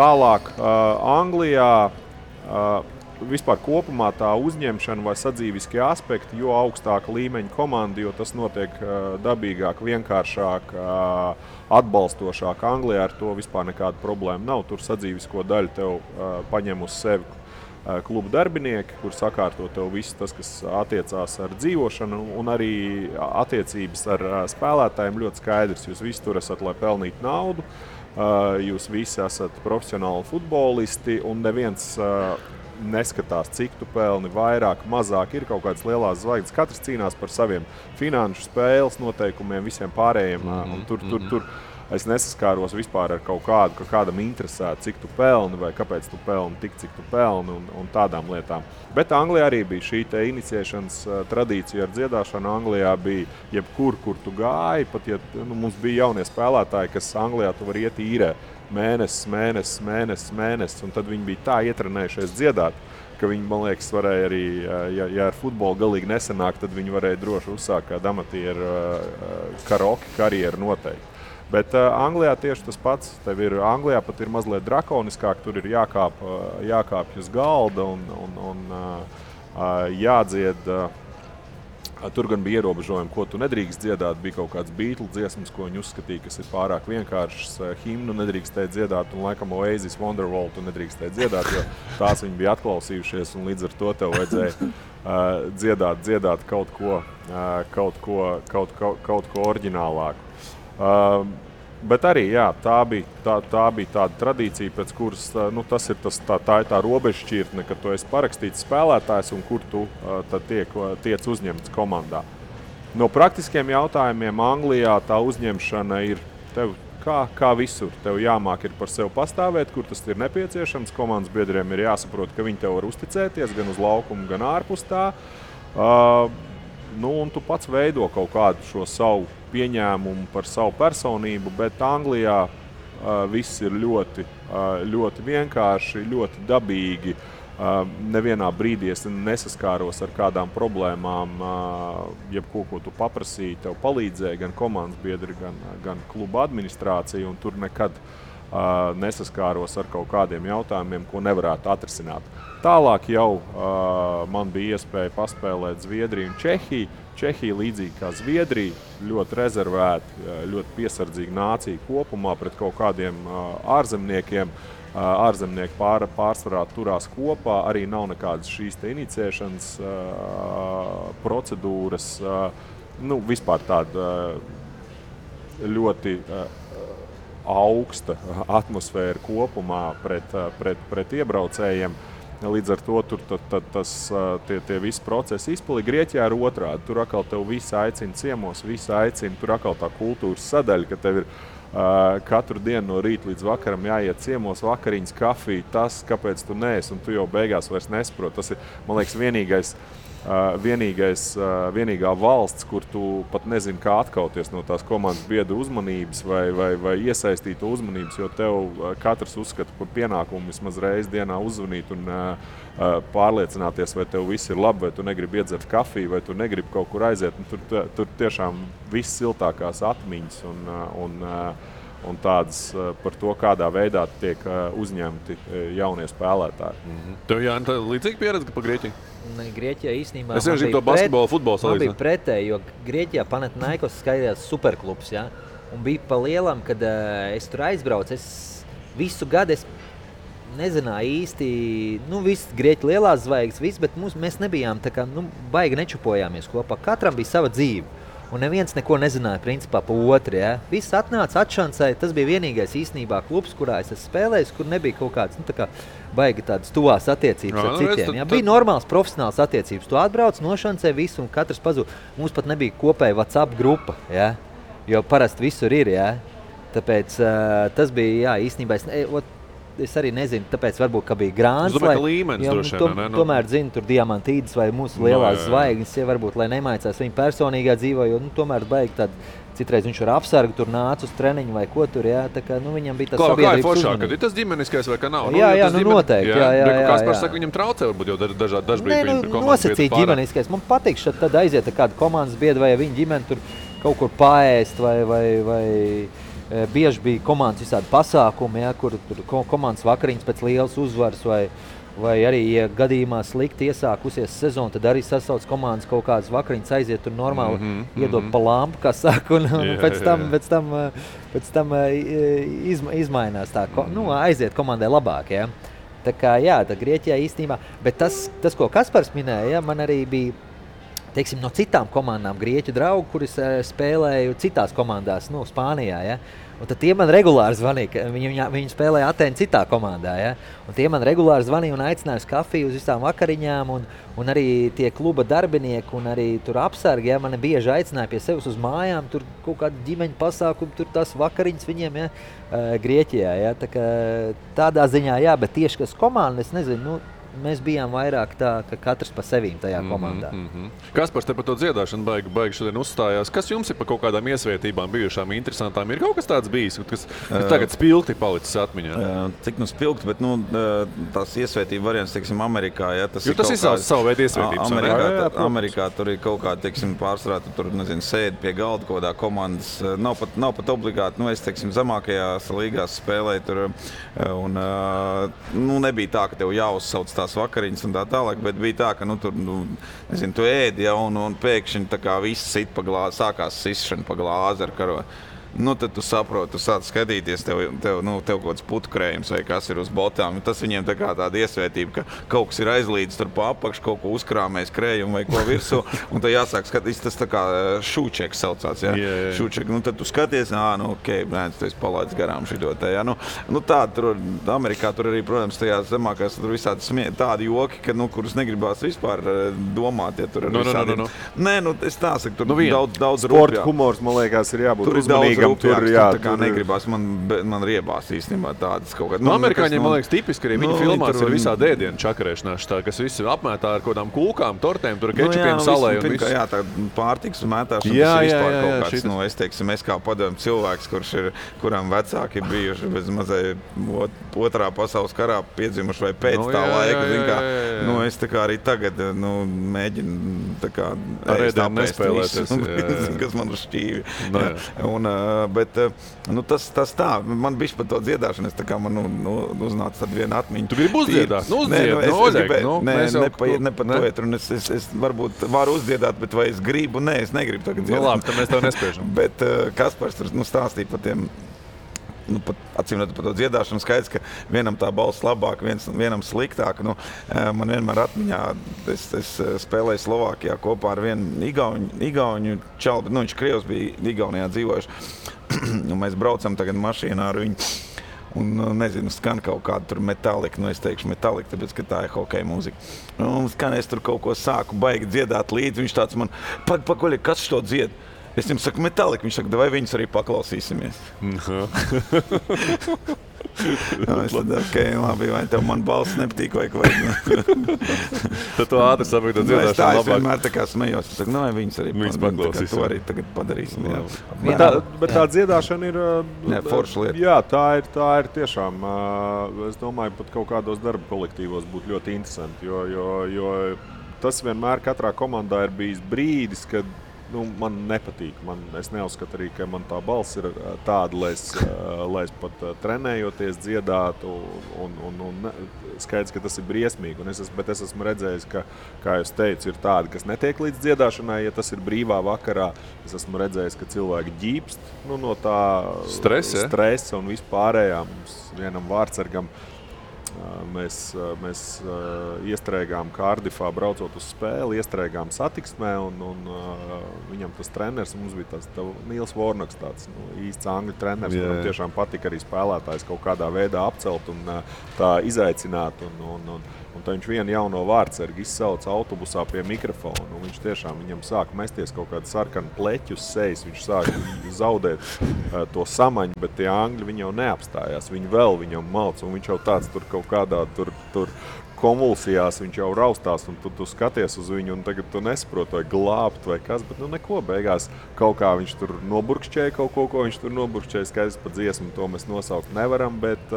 Tālāk Anglijā vispār kopumā tā uzņemšana vai sadzīviskie aspekti, jo augstāka līmeņa komanda, jo tas notiek dabīgāk, vienkāršāk, atbalstošāk. Anglijā ar to vispār nekāda problēma nav. Tur sadzīvisko daļu tev paņem uz sevi klubu darbinieki, kur sakārto tev visu tas, kas attiecās ar dzīvošanu un arī attiecības ar spēlētājiem ļoti skaidrs. Jūs visi tur esat, lai pelnītu naudu, jūs visi esat profesionāli futbolisti un neviens neskatās, cik tu pelni, vairāk, mazāk, ir kaut kādas lielās zvaigznes. Katrs cīnās par saviem finanšu spēles noteikumiem, visiem pārējiem. Un tur es nesaskāros vispār ar kaut kādu, ka kādam interesē, cik tu pelni vai kāpēc tu pelni, tik cik tu pelni un tādām lietām. Bet Anglijā arī bija šī te iniciešanas tradīcija ar dziedāšanu. Anglijā bija jebkur, kur tu gāji. Pat, mums bija jaunie spēlētāji, kas Anglijā tu var iet īrē. Mēnesis, un tad viņi bija tā ietrenējušies dziedāt, ka viņi, man liekas, varēja arī, ja ar futbolu galīgi nesanāk, tad viņi varēja droši uzsākt kādu amatieru karaoke karjeru noteikti. Bet Anglijā tieši tas pats. Anglijā pat ir mazliet drakoniskāk, tur ir jākāpj uz galda un jādzied. Tur gan bija ierobežojumi, ko tu nedrīkst dziedāt. Bija kaut kāds Beatles dziesmas, ko viņi uzskatīja, kas ir pārāk vienkāršs. Himnu nedrīkstēja dziedāt, un laikam Oasis Wonderwall tu nedrīkstēja dziedāt, jo tās viņi bija atklausījušies, un līdz ar to tev vajadzēja dziedāt kaut ko oriģinālāku. Bet arī, jā, tā bija tāda tradīcija, pēc kuras, tas ir tā robežšķirtne, ka tu esi parakstīts spēlētājs un kur tu tad tiec uzņemts komandā. No praktiskiem jautājumiem Anglijā tā uzņemšana ir tev kā visur. Tev jāmāk ir par sevi pastāvēt, kur tas ir nepieciešams. Komandas biedriem ir jāsaprot, ka viņi tev var uzticēties gan uz laukumu, gan ārpus tā. Un tu pats veido kaut kādu šo savu pieņēmumu par savu personību, bet Anglijā viss ir ļoti, ļoti vienkārši, ļoti dabīgi. Nevienā brīdī es nesaskāros ar kādām problēmām, jebko, ko tu paprasīji, tev palīdzēja gan komandas biedri, gan kluba administrācija, un tur nekad nesaskāros ar kaut kādiem jautājumiem, ko nevarētu atrisināt. Tālāk jau man bija iespēja paspēlēt Zviedriju un Čehiju. Čehija līdzīgi kā Zviedrija, ļoti rezervēti, ļoti piesardzīga nācija kopumā pret kaut kādiem ārzemniekiem. Ārzemnieki pārsvarā turās kopā, arī nav nekādas šīs te iniciešanas procedūras. Vispār tāda ļoti augsta atmosfēra kopumā pret iebraucējiem. Līdz ar to tur tie visi procesi izpalīja. Grieķijā ir otrādi. Tur atkal tev visi aicina ciemos, visi aicina. Tur atkal tā kultūras sadaļa, ka tev ir katru dienu no rīta līdz vakaram jāiet ciemos, vakariņas, kafija, tas, kāpēc tu neesi, un tu jau beigās vairs nesaproti. Tas ir, man liekas, vienīgā valsts, kur tu pat nezini, kā atkauties no tās komandas biedru uzmanības vai iesaistīto uzmanības, jo tev katrs uzskata par pienākumu vismaz reizi dienā uzzvanīt un pārliecināties, vai tev viss ir labi, vai tu negribi iedzert kafiju, vai tu negribi kaut kur aiziet. Tur tiešām viss siltākās atmiņas un tādas par to, kādā veidā tiek uzņemti jaunie spēlētāji. Tev, Jāni, tā līdzīga pieredze pa Grieķiju? Grieķijā īstenībā es vienkārši to basketbolu, futbolu salīdzināt. Man bija pretēji, jo Grieķijā Panathinaikos skaitījās superklubs, ja? Un bija pa lielam, kad es tur aizbraucu, es visu gadu nezināju īsti, viss Grieķi lielās zvaigznes, bet mēs nebijām, tā kā, baigi nečupojāmies kopā. Katram bija sava dzīve. un neviens neko nezināja principā pa otru. Ja? Viss atnāca atšancēja, tas bija vienīgais īstenībā klubs, kurā es esmu spēlējis, kur nebija kaut kāds, nu tā kā baigi tādas tuvās attiecības ar citiem. Ja? Bija normāls profesionāls attiecības. Tu atbrauc, nošancē visu un katrs pazūd. Mums pat nebija kopēja WhatsApp grupa, ja? Jo parasti visur ir. Ja? Tāpēc tas bija, jā, īstenībā es arī nezinu, tāpēc varbūt, ka bija grāns. Es domāju, ka līmenis jā, droši vien. Tomēr zinu, tur diamantīdas vai mūsu lielās zvaignes, ja varbūt, lai nemaicās viņa personīgā dzīvē, jo tomēr baigi tāda, citreiz viņš ar apsargu tur nāca uz treniņu vai ko tur, jā, tā kā, viņam bija tas sabiedrības uzmanības. Kā ir foršāk, kad ir tas ģimeniskais vai kā nav? Jā, jā, noteikti, jā. Kaspars saka, viņam traucē varbūt jau dažbrīd viņam par komandas biedru pārāk. Ģimeniskais. Man patīk, šad tad aiziet ar kādu komandas biedru vai viņa ģimeni tur kaut kur paēst vai bieži bija komandas visādi pasākumi, ja, kur tur komandas vakariņas pēc lielas uzvaras vai arī, ja gadījumā slikti iesākusies sezonu, tad arī sasauc komandas kaut kādas vakariņas, aiziet tur normāli iedot pa lampu, kā saka, un pēc tam izmainās tā, aiziet komandai labāk. Ja. Tā kā, jā, tā Grieķijā īstenībā, bet tas, ko Kaspars minēja, ja, man arī bija teiksim, no citām komandām grieķu draugu, kurus spēlēju citās komandās, Spānijā, ja? Un tad tie man regulāri zvanīja, viņi spēlēja Atēnu citā komandā, ja? Un tie man regulāri zvanīja un aicināja uz kafiju, uz visām vakariņām, un arī tie kluba darbinieki un arī tur apsargi, ja? Mani bieži aicināja pie sevis uz mājām, tur kaut kādu ģimeņu pasākumu, tur tās vakariņas viņiem, ja? Grieķijā, ja? Tā kā, tādā ziņā, jā, bet tieši kas komanda, es nezinu, mēs bijām vairāk tā, ka katrs pa sevīm tajā komandā. Kaspars, te par to dziedāšanu baigi šodien uzstājās. Kas jums ir par kaut kādām iesvētībām bijušām interesantām? Ir kaut kas tāds bijis, kas tagad spilgti palicis atmiņā? Cik spilgti, bet tās iesvētība variants, teiksim, Amerikā. Ja, jo tas ir savu veidu iesvētības. Amerikā tur ir kaut kāda, teiksim, pārstrāta, tur, nezinu, sēdi pie galda kaut kādā komandas. Nav pat obligāti, es, teiksim, zemākajās līgās spēlēju tur, un nebija tā, ka tev jāuzsauc tās vakariņas un tā tālāk, bet bija tā, ka tur tu ēdi, ja, un pēkšņi tā kā viss sit pa glāzi, sākās sisšana pa glāzi ar karo. Tad tu saproti, tu sāc skatīties, tev kaut kāds putkrējums vai kas ir uz botām. Tas viņiem tā kā tāda iesvētība, ka kaut kas ir aizlīdis tur pa apakšu, kaut ko uzkrāmējis krējumu vai ko virsū, un tad jāsāk skatīties, tas tā kā šūčeks saucās, ja? Yeah. Šūčeks, tad tu skaties, tu esi palaidis garām šito te, ja? Tāda tur, Amerikā tur arī, protams, tajā zemākās tur visādi tādi joki, ka, kurus negribās vispār domāt, ja tur ir visādi. Es tā saku, tur daudz rūpjāk. Sporta humors, man liekas, ir jābūt uzmanīgi. Tur negribas, man riebās īstenībā tādas kaut kādas. Amerikāņiem, man liekas, tipiski arī viņa filmās ir visā dēdienu čakarēšanās, kas viss ir apmētā ar kodām kūkām, tortēm, tur kečupiem, salē un visu. Jā, tā pārtiks un mētāšana, tas ir vispār kaut kāds, es kā padomju cilvēks, kurām vecāki bijuši bez mazai otrā pasaules karā piedzimuši vai pēc tā laika, es tā kā arī tagad mēģinu tā kā nespēlēties, kas man ir šķīvi. Bet tas tā, man bišķi par to dziedāšanu, es tā kā man uznāca tad viena atmiņa. Tu gribi uzdziedāt? Nē, par to iet, un es varbūt varu uzdziedāt, bet vai es gribu? Nē, es negribu tagad dziedāt. Labi, tad mēs tev nespēšam. Bet Kaspars tur stāstīja par tiem, atcīmredzot par to dziedāšanu, skaidrs, ka vienam tā balss labāk, vienam sliktāk. Man vienmēr atmiņā, es spēlēju Slovākijā kopā ar vienu igauņu čalbi, viņš krievs bija Igaunijā dzīvojuši, un mēs braucam tagad mašīnā ar viņu. Skan kaut kādu tur metāliku, es teikšu metāliku, tāpēc, ka tā ir hokeja mūzika. Es tur kaut ko sāku baigi dziedāt līdzi, viņš tāds man, pakoļi, kas šo dzied? Es jums saku metāliku, viņš saka, vai viņus arī paklausīsimies. Es tad, labi, vai tev man balss nepatīk, vai Tad tu ātri saprati, to dzirdēšanu labāk. Es vienmēr tā kā smējos, es saku, vai viņus arī paklausīsim. To arī tagad padarīsim. Bet tā dziedāšana ir... Nē, forša lieta. Jā, tā ir tiešām, es domāju, pat kaut kādos darba kolektīvos būtu ļoti interesanti, jo tas vienmēr katrā komandā ir bijis brīdis, kad man nepatīk. Es neuzskatu arī, ka man tā balss ir tāda, lai es pat trenējoties dziedātu. Skaidrs, ka tas ir briesmīgi. Bet es esmu redzējis, ka, kā jūs teicu, ir tādi, kas netiek līdz dziedāšanai. Ja tas ir brīvā vakarā, es esmu redzējis, ka cilvēki ģīpst no tā stresa un vispārējām. Vienam vārtsargam mēs iestrēgām Kārdifā braucot uz spēli, iestrēgām satiksmē un viņam tas treneris, mums bija tas Nils Vornaks tāds, īsts angļu treneris, kuram tiešām patika arī spēlētājs kaut kādā veidā apcelt un tā izaicināt un tā viņš vienu jauno vārdsargu izsauc autobusā pie mikrofona, un viņš tiešām viņam sāk mesties kaut kādu sarkanu pleķu uz sejas, viņš sāk zaudēt to samaņu, bet tie angļi viņi jau neapstājās, viņi vēl viņam malc, un viņš jau tāds tur kaut kādā tur konvulsijās, viņš jau raustās, un tu skaties uz viņu, un tagad tu nesaproti, vai glābt, vai kas, bet neko, beigās kaut kā viņš tur noburkšķēja kaut ko, ko viņš tur noburkšķēja, skaidrs pa dziesmu, to mēs nosaukt nevaram, bet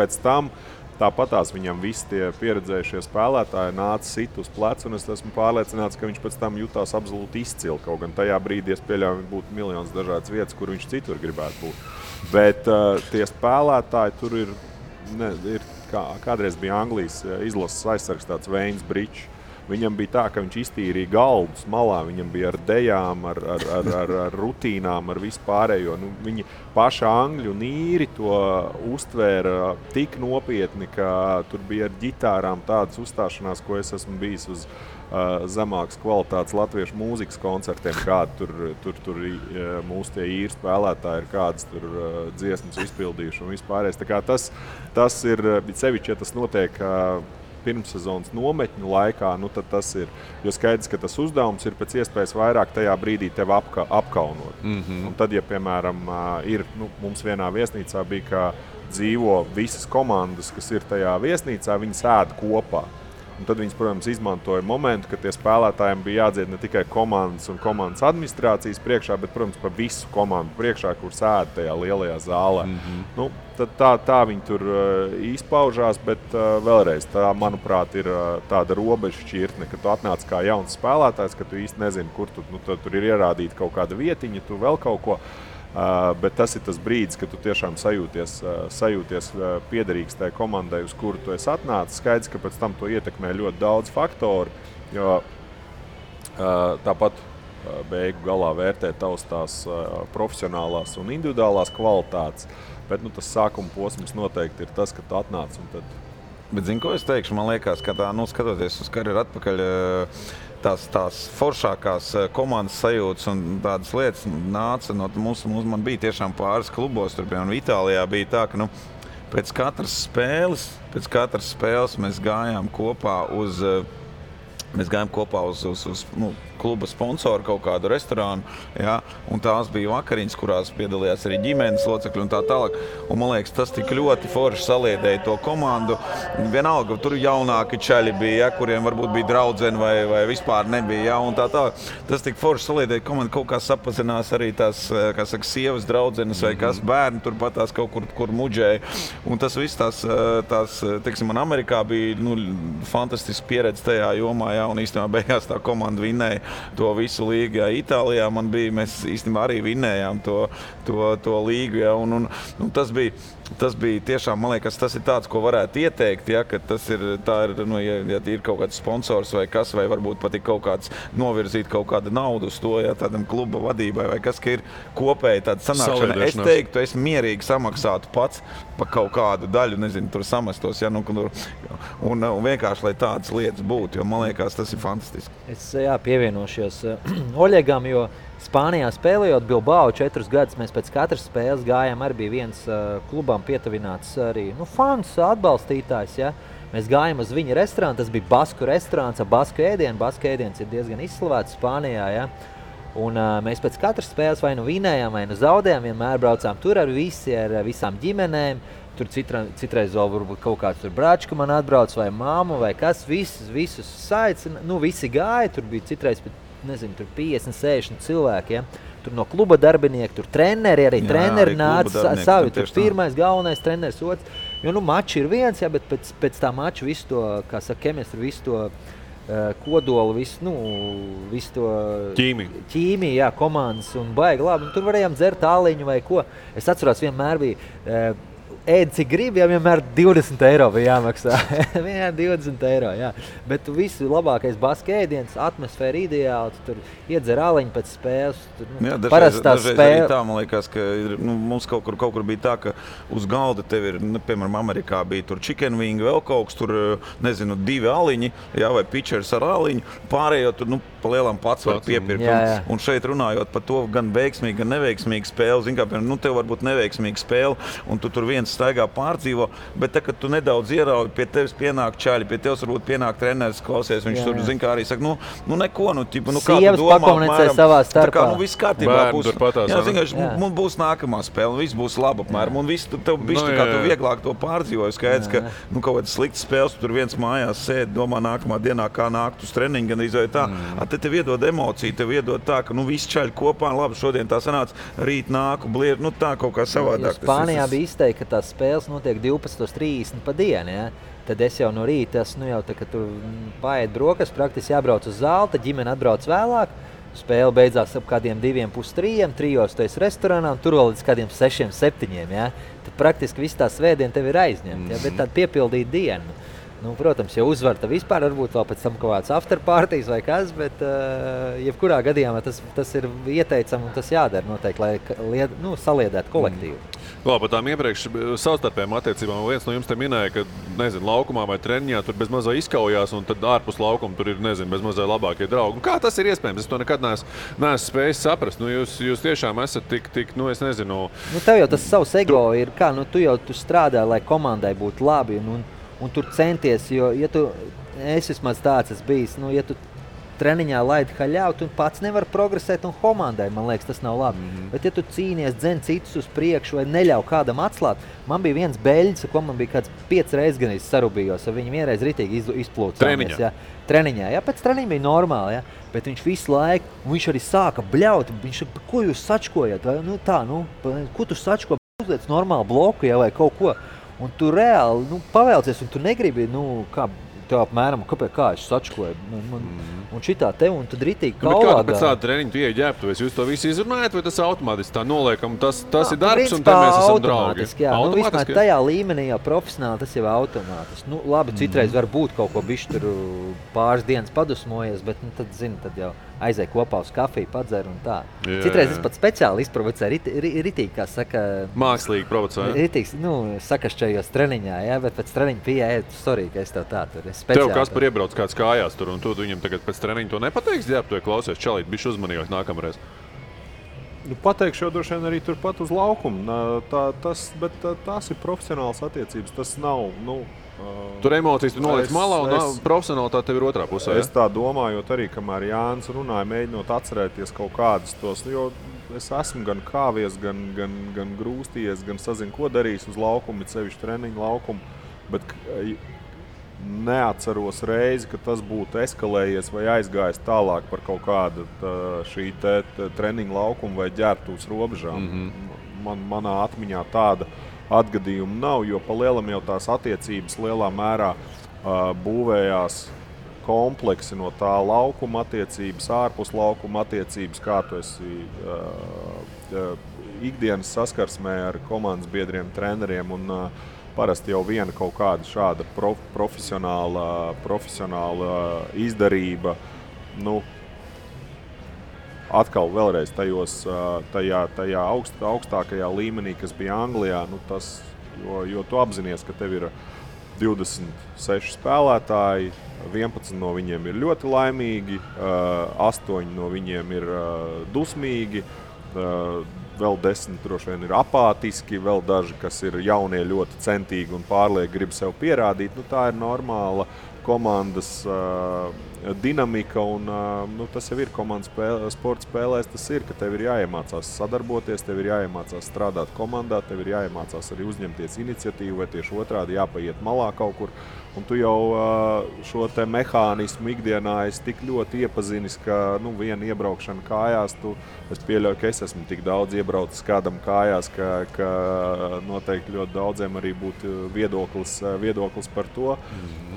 pēc tam tāpatās viņam visi tie pieredzējušie spēlētāji nāca sit uz plecu, un es esmu pārliecināts, ka viņš pēc tam jutās absolūti izcili, kaut gan tajā brīdī es pieļauju, būtu miljonas dažādas vietas, kur viņš citur gribētu būt, bet tie spēlētāji tur ir kādreiz bija Anglijas izlases aizsargs tāds Veins Bričs. Viņam bija tā, ka viņš iztīrīja galdus malā, viņam bija ar dejām, ar rutīnām, ar vispārējo. Viņi paši angļi un īri to uztvēra tik nopietni, ka tur bija ar ģitārām tādas uzstāšanās, ko es esmu bijis uz zemākas kvalitātes latviešu mūzikas koncertiem, kādi tur mūsu tie īri spēlētāji ir kādas tur dziesmas izpildījuši un vispārējais. Tā kā tas ir, sevišķi, ja tas notiek pirmsezonas nometņu laikā, tad tas ir, jo skaidrs, ka tas uzdevums ir pēc iespējas vairāk tajā brīdī tev apkaunot. Un tad, ja, piemēram, ir, mums vienā viesnīcā bija, ka dzīvo visas komandas, kas ir tajā viesnīcā, viņi sēda kopā. Un tad viņas, protams, izmantoja momentu, ka tie spēlētājiem bija jādzied ne tikai komandas un komandas administrācijas priekšā, bet, protams, pa visu komandu priekšā, kur sēda tajā lielajā zālē. Tad tā viņi tur izpaužās, bet vēlreiz tā, manuprāt, ir tāda robeža šķirtne, ka tu atnāc kā jauns spēlētājs, ka tu īsti nezini, kur tu, tur ir ierādīta kaut kāda vietiņa, tu vēl kaut ko. Bet tas ir tas brīdis, ka tu tiešām sajūties piederīgs tajai komandai, uz kuru tu esi atnācis. Skaidrs, ka pēc tam to ietekmē ļoti daudz faktori, jo tāpat beigu galā vērtē tavs tās profesionālās un individuālās kvalitātes, bet tas sākuma posms noteikti ir tas, ka tu atnāc un tad... Bet zini, ko es teikšu? Man liekas, ka skatoties uz karjeru atpakaļ, tās foršākās komandas sajūtas un tādas lietas nāca no mums. Man bija tiešām pāris klubos, tur piemēram Itālijā bija tā, ka pēc katras spēles mēs gājām kopā uz kluba sponsoru kaut kādu restorānu, ja, un tās bija vakariņas, kurās piedalījās arī ģimenes locekļi un tā tālāk. Un man liekas, tas tik ļoti forši saliedēja to komandu. Vienalga, tur jaunāki čaļi bija, ja, kuriem varbūt bija draudzeni vai vispār nebija, ja, un tā tālāk. Tas tik forši saliedēja komandu, kaut kā sapazinās arī tās, kā saka, sievas draudzenes vai kas bērni turpat tās kaut kur muģēja. Un tas viss tās, teiksim, man Amerikā bija, fantastisks pieredze tajā jomā, ja, un īstenībā beigās tā komanda vinēja to visu līgu. Ja, Itālijā man bija, mēs īstenībā arī vinējām to līgu. Ja, un tas bija tiešām, man liekas, tas ir tāds, ko varētu ieteikt, ja, ka ja ir kaut kāds sponsors vai kas, vai varbūt pat ir kaut kāds novirzīt kaut kādu naudu uz to, ja, tādam kluba vadībai vai kas, ka ir kopēji tāda sanākšana. Es teiktu, es mierīgi samaksātu pats pa kaut kādu daļu, nezinu, tur samestos, ja, un vienkārši, lai tādas lietas būtu, jo man liekas, tas ir fantastiski. Es pievienošies Oļegam, jo Spānijā spēlējot Bilbao 4 gadus, mēs pēc katras spēles gājām, arī bija viens klubam pietavināts arī fans, atbalstītājs. Ja? Mēs gājām uz viņa restorānu, tas bija basku restorāns ar basku ēdienu. Basku ēdiens ir diezgan izslavēts Spānijā. Ja? Un mēs pēc katras spēles vai vinējām, vai zaudējām, vienmēr braucām tur ar visām ģimenēm. Tur citreiz vēl varbūt kaut kāds tur brāčka man atbrauc, vai māma, vai kas, visus saicina. Visi gāja, tur bija citreiz, nezinu, tur 50-60 cilvēki, ja? Tur no kluba darbinieki, tur treneri, arī treneri nāca savi, tur pirmais, galvenais treneris, otrs. Jo, mači ir viens, ja, bet pēc tā mača visu to, kā saka, kemistru, visu to kodolu, visu to ķīmiju, jā, komandas un baigi labi. Un tur varējām dzert aliņu vai ko. Es atceros, vienmēr bija ēd cik gribi, ja vienmēr 20 eiro bija jāmaksā. Vienmēr 20 eiro, jā. Bet visu labākais baska ēdiens, atmosfēra ideāli, tu tur iedzer āliņu pēc spēles. Tur, nu, jā, dažreiz arī tā, man liekas, ka ir, nu, mums kaut kur bija tā, ka uz galda tev ir, nu, piemēram, Amerikā bija tur chicken wing, vēl kaut kas, tur, nezinu, 2 āliņi, jā, vai pitchers ar āliņu, pārējo tur, nu, pa lielam pats var piepirkt. Jā, jā. Un šeit runājot par to gan veiksmīgi, gan neveiksmīgi spēli, zin kā, piemēram, nu, tev varbūt neveiksmīgi spēle, un tu tur viens staigā pārdzīvo, bet tā, kad tu nedaudz ierauji, pie tevis pienāk čaļi, pie tevis varbūt pienāk treneris, klausies, viņš jā, jā. Tur, zin kā, arī saka, nu neko, nu, tipa, nu, kā tu domā, apmēram, savā starpā. Tā kā, nu, viss kārtībā būs, jā, zin kā, mums būs nākamā spēle, viss būs laba, apmēram, un viss, tev bišķi, kā tu vieglāk to pārdzīvoji, skaidrs, ka, nu, kaut kāds slikts spēles, tur viens mājās sēd, domā nākamā dienā, kā nākt uz treniņu, gan izvēju tā, tev iedod emociju, tev iedod tā, ka, nu, viss čaļi kopā, labi, šodien tā sanāca, rīt nāku, bliež, nu, tā kaut kā savādāk. Spānijā bija izteikti, ka tās spēles notiek 12:30 pa dienu, ja? Tad es jau no rīta, nu, jau tā, ka tu paēd brokastu, praktiski jābrauc uz zāli, tad ģimene atbrauc vēlāk, spēle beidzās ap kādiem 2:30, 3:00 tu esi restorānā, un tur vēl līdz kādiem 6:00, 7:00, ja? Tad praktiski viss tā svētdiena tev ir aizņemta, ja? Bet tāda piepildīta diena. Nu, protams, ja uzvar, tad vispār varbūt vēl pēc tam kaut kāds after parties vai kas, bet jebkurā gadījumā tas ir ieteicam un tas jādara noteikti, lai, nu, saliedētu kolektīvu. Lā, par tām iepriekš savstarpējām attiecībām viens no jums te minēja, ka, nezinu, laukumā vai treniņā tur bezmazā izkaujās un tad ārpus laukuma tur ir, nezinu, bezmazā labākie draugi. Un kā tas ir iespējams? Es to nekad neesmu spējis saprast. Nu, jūs tiešām esat tik, nu, es nezinu. Nu, tev jau tas savs ego ir, kā, nu, tu strādā, lai komandai būtu labi, un tur centies, jo, ja tu, es vismaz tāds es bijis, nu, ja tu treniņā laidi haļāvu, tu pats nevar progresēt un komandai, man liekas, tas nav labi. Bet ja tu cīnies, dzen citus uz priekšu vai neļauj kādam atslāt, man bija viens beļģis, ko man bija kāds 5 reizes gan sarubījos, ar viņu vienreiz ritīgi izplūcāmies. Treniņā, jā, pēc treniņa bija normāli, jā, bet viņš visu laiku, viņš arī sāka bļaut, viņš, ko jūs sačkojat, vai, nu tā, nu, ko tu sačko, uzliec normālu bloku, jā, vai kaut ko. Un tu reāli, nu, pavēlcies, un tu negribi, nu, kā tev apmēram, kā es sačkoju, un šitā tev, un tad ritīgi kaulādā. Bet kādu pēc tādu treniņu tu ieeji ģēptuvēs, jūs to visu izrunājat, vai tas automātiski tā noliekam, tas ir darbs, un te mēs esam draugi? Jā, nu, vismēr tajā līmenī jau profesionāli tas jau automātiski. Nu, labi, citreiz var būt kaut ko bišķi tur pāris dienas padusmojies, bet, nu, tad, zini, tad jau aizēja kopā uz kafiju, padzer un tā. Jā, citreiz es pat speciāli izprovocēju, ritīgi, kā saka... Mākslīgi provocēju. Ritīgi, nu, sakašķējos treniņā, jā, bet pēc treniņa pieeja, sorry, ka es tev tā tur, es speciāli... Tev Kaspar iebrauc kāds kājās tur, un tu viņam tagad pēc treniņa to nepateiks, jā, tu klausies, čalīt, bišķi uzmanījot nākamreiz. Nu, pateikšu jau droši vien arī turpat uz laukumu, bet tās ir profesionālas attiecības, tas nav, nu... Tur emocijas tu noliec malā, un profesionālitāte tev ir otrā pusē. Es tā domājot arī, kamēr Jānis runāja, mēģinot atcerēties kaut kādus tos, jo es esmu gan kāvies, gan grūstījies, gan sazinu, ko darīs uz laukumu, bet sevišķi treniņu laukumu, bet neatceros reizi, ka tas būtu eskalējies vai aizgājis tālāk par kaut kādu šī treniņu laukumu vai ģērbtuves robežām. Manā atmiņā tāda atgadījumu nav, jo pa lielam jau tās attiecības lielā mērā būvējās kompleksi no tā laukuma attiecības, ārpus laukuma attiecības, kā tu esi ikdienas saskarsmē ar komandas biedriem, treneriem, un parasti jau viena kaut kāda šāda profesionāla izdarība, nu, atkal vēlreiz tajā augstākajā līmenī, kas bija Anglijā, nu tas, jo tu apzinies, ka tev ir 26 spēlētāji, 11 no viņiem ir ļoti laimīgi, 8 no viņiem ir dusmīgi, vēl 10 droši vien ir apātiski, vēl daži, kas ir jaunie ļoti centīgi un pārlieki grib sev pierādīt, nu tā ir normāla komandas dinamika, un nu, tas jau ir komandas sporta spēlēs, tas ir, ka tev ir jāiemācās sadarboties, tev ir jāiemācās strādāt komandā, tev ir jāiemācās arī uzņemties iniciatīvu, vai tieši otrādi jāpaiet malā kaut kur, un tu jau šo te mehānismu ikdienā esi tik ļoti iepazinis, ka, nu, viena iebraukšana kājās, es pieļauju, ka es esmu tik daudz iebraucis kādam kājās, ka noteikti ļoti daudziem arī būtu viedoklis par to,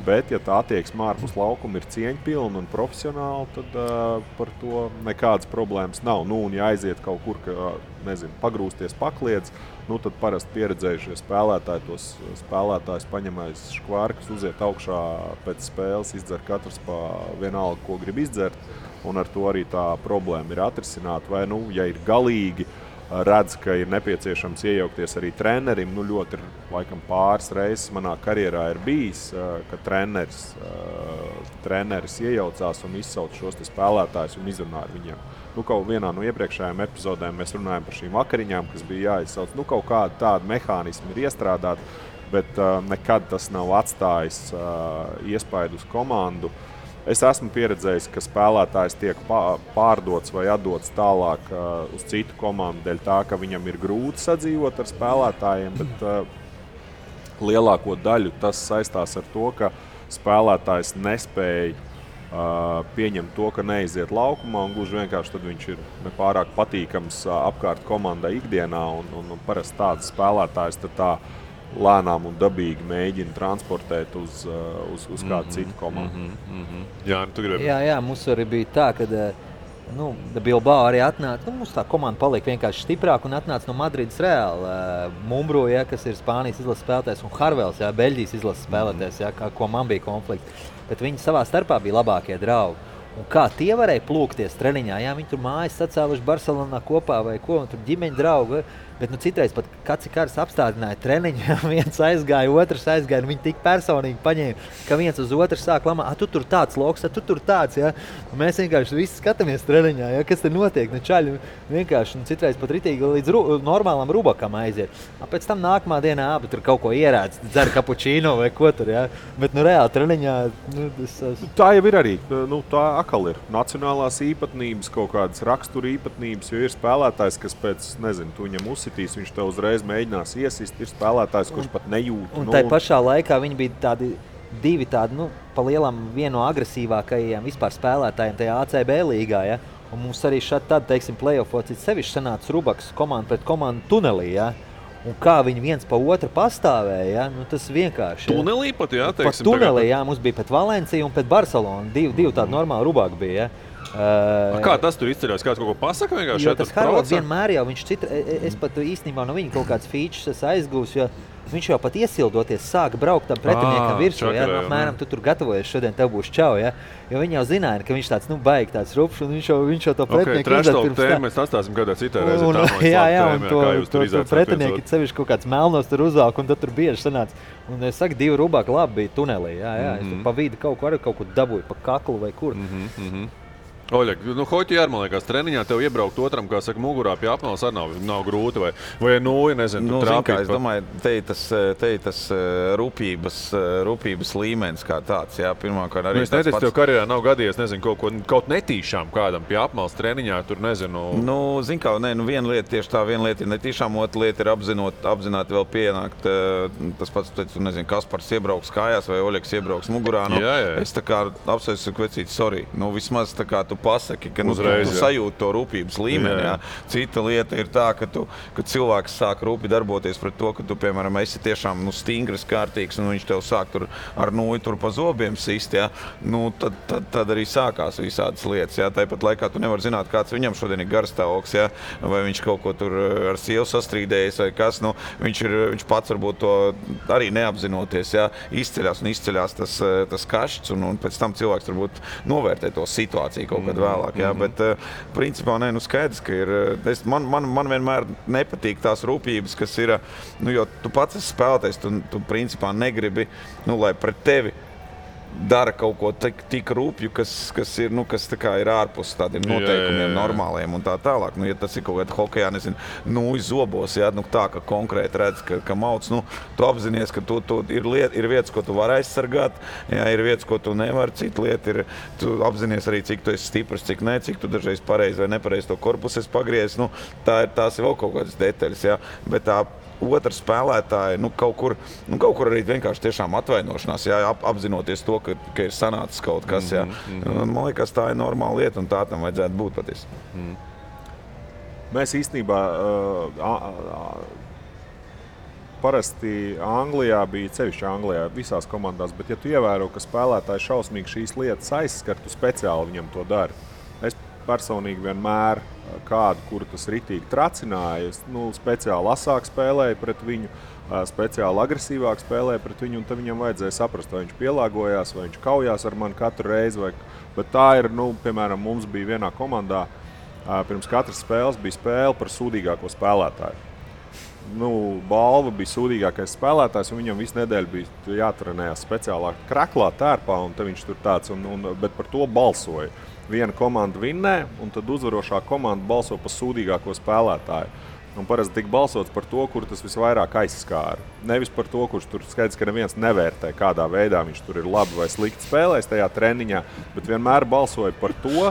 bet ja tā attieksme ārpus laukuma ir cieņpilna, pilna un profesionāla, tad par to nekādas problēmas nav. Nu, un ja aiziet kaut kur, ka, nezinu, pagrūsties pakliedz, nu, tad parasti pieredzējušie spēlētāji, tos spēlētājs paņemais škvārkas, uziet augšā pēc spēles, izdzer katrs pa vienalga, ko grib izdzert, un ar to arī tā problēma ir atrisināta. Vai, nu, ja ir galīgi, redz, ka ir nepieciešams iejaukties arī trenerim. Nu, ļoti, laikam, pāris reizes manā karjerā ir bijis, ka treneris iejaucās un izsauc šos te spēlētājus un izrunā ar viņiem. Nu, kaut vienā no iepriekšējām epizodēm mēs runājam par šīm vakariņām, kas bija jāizsauc. Nu, kaut kāda tāda mehānisma ir iestrādāta, bet nekad tas nav atstājis iespaidu uz komandu. Es esmu pieredzējis, ka spēlētājs tiek pārdots vai atdots tālāk uz citu komandu dēļ tā, ka viņam ir grūti sadzīvot ar spēlētājiem, bet lielāko daļu tas saistās ar to, ka spēlētājs nespēja pieņemt to, ka neiziet laukumā, un gluži vienkārši tad viņš ir nepārāk patīkams apkārt komandai ikdienā, un parasti tāds spēlētājs tad tā lēnām un dabīgi mēģina transportēt uz kādu citu komandu. Jā, tu gribi? Jā, mums arī bija tā, kad Bilbao arī atnāca, mums tā komanda paliek vienkārši stiprāk un atnāca no Madrides Real. Mumbro, kas ir Spānijas izlases spēlētājs, un Harvels, Beļģijas izlases spēlētājs, ko man bija konflikts. Bet viņi savā starpā bija labākie draugi. Un kā tie varēja plūkties treniņā? Jā, viņi tur mājas sacēluši Barcelonā kopā vai ko, un tur ģimeņa draugi. Bet citreiz pat kāds kārs apstādināja treniņu, viens aizgāja, otrs aizgāja, un viņi tik personīgi paņēma, ka viens uz otru sāk lamā, tu tur tāds loks, tu tur tāds, ja. Un mēs vienkārši visi skatāmies treniņā, ja, kas te notiek, čaļi vienkārši, un citreiz pat ritīgi līdz normālam rubakam aiziet. Pēc tam nākamā dienā abi tur kaut ko ierēdz, dzer kapučīno vai ko tur, ja. Bet reāli treniņā, tā jau ir arī, tā akal ir nacionālās īpatnības, kaut kādas rakstura īpatnības, jo ir spēlētājs, kas pēc, nezinu, tu viņam viņš tev uzreiz mēģinās iesist, ir spēlētājs, kurš pat nejūt. Un tai pašā laikā viņi bija divi tādi, pa lielam vieno agresīvākajiem vispār spēlētājiem tajā ACB līgā, ja? Un mums arī šādi tad, teiksim, play-offot sevišķi sanāca Rubaks komanda pret komandu tunelī, ja? Un kā viņi viens pa otru pastāvēja, ja? Tas vienkārši. Tunelī pat, ja? Teiksim, pat tunelī, tagad, mums bija pret Valenciju un pret Barcelonu, divi tādi normāli Rubaki bija, ja? Kā tas tur izceļās? Kāds kaut ko pasaka vienkārši? Jo tas Harvalds vienmēr jau, viņš es pat īstenībā no viņa kaut kāds features esmu aizgūs, jo viņš jau pat iesildoties sāk braukt tam pretiniekam virsū, ja, apmēram tu tur gatavojies, šodien tev būs čau, ja, jo viņi jau zināja, ka viņš tāds, baigi tāds rupšs, un viņš jau to pretinieku izdara pirms tā. Mēs atstāsim kādā citā reizē tā, un to pretinieki sevišķi kaut kāds melnos tur uzvelk, un tad tur bieži sanāca. Un es saku, divi rubāki labi bija tunelī, es tur pa vidi kaut ko dabūju, pa kaklu vai kur. Oļek, hoķi ar, man liekas, treniņā tev iebraukt otram, kā saka, mugurā pie apmales arī nav grūti, vai nezinu, trāpīt. Es domāju, te ir tas rūpības līmenis kā tāds, jā, pirmkārt arī tas pats. Tev karjerā nav gadījies, nezinu, kaut netīšām kādam pie apmales treniņā, tur nezinu. Viena lieta tieši tā, viena lieta ir netīšām, otra lieta ir apzināti vēl pienākt, tas pats, tu nezinu, Kaspars iebrauks kājās vai Oļeks iebrauks mugurā, jā. Es tā kā apsveicu kvecīt, sorry, vismaz tā kā tu pasaki, ka uzreiz, tu sajūti to rūpības līmeni. Jā. Cita lieta ir tā, ka cilvēks sāk rūpi darboties pret to, ka tu, piemēram, esi tiešām stingrs, kārtīgs, un viņš tev sāk tur ar tur pa zobiem sist, jā. Tad arī sākās visādas lietas, jā. Tāpat laikā tu nevar zināt, kāds viņam šodien ir garstāvoks, jā, vai viņš kaut ko tur ar sievu sastrīdējis vai kas, viņš pats varbūt to arī neapzinoties, jā, izceļās tas kašķis, un pēc tam cilvēks varbūt novērtē to situāciju kaut kad vēlāk, jā, bet principā skaidrs, ka ir, man vienmēr nepatīk tās rūpības, kas ir, jo tu pats esi spēlētājs, tu principā negribi, lai pret tevi dara kaut ko tik rūpju, kas ir, kas tā kā ir ārpus tādiem noteikumiem normāliem un tā tālāk. Ja tas ir kaut kādā hokejā, nezinu, izobos, jā, tā, ka konkrēti redz, ka mauc, tu apzinies, ka tu ir vietas, ko tu vari aizsargāt, jā, ir vietas, ko tu nevari, cita lieta ir, tu apzinies arī, cik tu esi stiprs, cik ne, cik tu dažreiz pareizi vai nepareizi to korpusu esi pagriezis, tās ir vēl kaut kādas detaļas, jā, bet tā otra spēlētāja, kaut kur arī vienkārši tiešām atvainošanās, jā, apzinoties to, ka ir sanācis kaut kas, jā. Man liekas, tā ir normāla lieta, un tā tam vajadzētu būt patiesi. Mēs īstenībā parasti Anglijā bija, cevišķi Anglijā, visās komandās, bet ja tu ievēro, ka spēlētāji šausmīgi šīs lietas aizskar, tu speciāli viņam to dari. Es personīgi vienmēr kādu, kuru tas ritīgi tracināja, speciāli asāk spēlēju pret viņu, speciāli agresīvāk spēlēja pret viņu, un tad viņam vajadzēja saprast, vai viņš pielāgojās, vai viņš kaujās ar mani katru reizi. Bet tā ir, piemēram, mums bija vienā komandā, pirms katras spēles bija spēle par sūdīgāko spēlētāju. Balva bija sūdīgākais spēlētājs, un viņam visu nedēļu bija jātrenējās speciālāk kraklā, tērpā, un tad viņš tur tāds, bet par to balsoja. Viena komanda vinnē, un tad uzvarošā komanda balso par sūdīgāko spēlētāju. Un parasti tik balsots par to, kur tas visvairāk aizskāra. Nevis par to, kurš tur skaidrs, ka neviens nevērtē, kādā veidā viņš tur ir labi vai slikti spēlējis tajā treniņā, bet vienmēr balsoja par to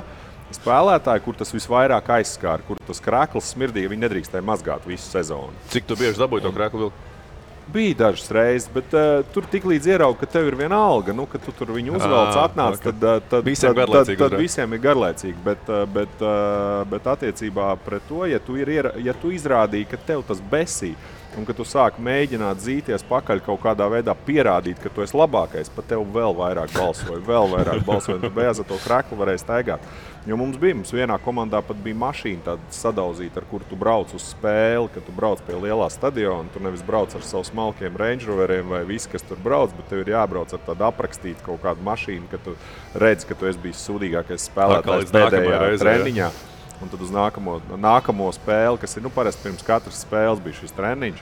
spēlētāju, kur tas visvairāk aizskāra, kur tas krekls smirdīja, viņi nedrīkstēja mazgāt visu sezonu. Cik tu bieži dabūji to kreklu vilku? Bija dažas reizes, bet tur tiklīdz ierauga, ka tev ir viena alga, ka tu tur viņu uzvelc, atnāc, tad visiem ir garlaicīgi. Bet attiecībā pret to, ja tu izrādīji, ka tev tas besī un ka tu sāk mēģināt zīties pakaļ kaut kādā veidā pierādīt, ka tu esi labākais, pa tev vēl vairāk balsoju, un tu beigās ar to kreklu varēji staigāt. Jo mums vienā komandā pat bija mašīna tāda sadauzīta, ar kuru tu brauc uz spēli, ka tu brauc pie lielā stadiona, tu nevis brauc ar savu smalkiem Range Roveriem vai visi, kas tur brauc, bet tev ir jābrauc ar tādu aprakstītu kaut kādu mašīnu, ka tu redzi, ka tu esi bijis sūdīgākais spēlētājs pēdējā treniņā. Un tad uz nākamo spēli, kas ir, parasti pirms katras spēles bija šis treniņš,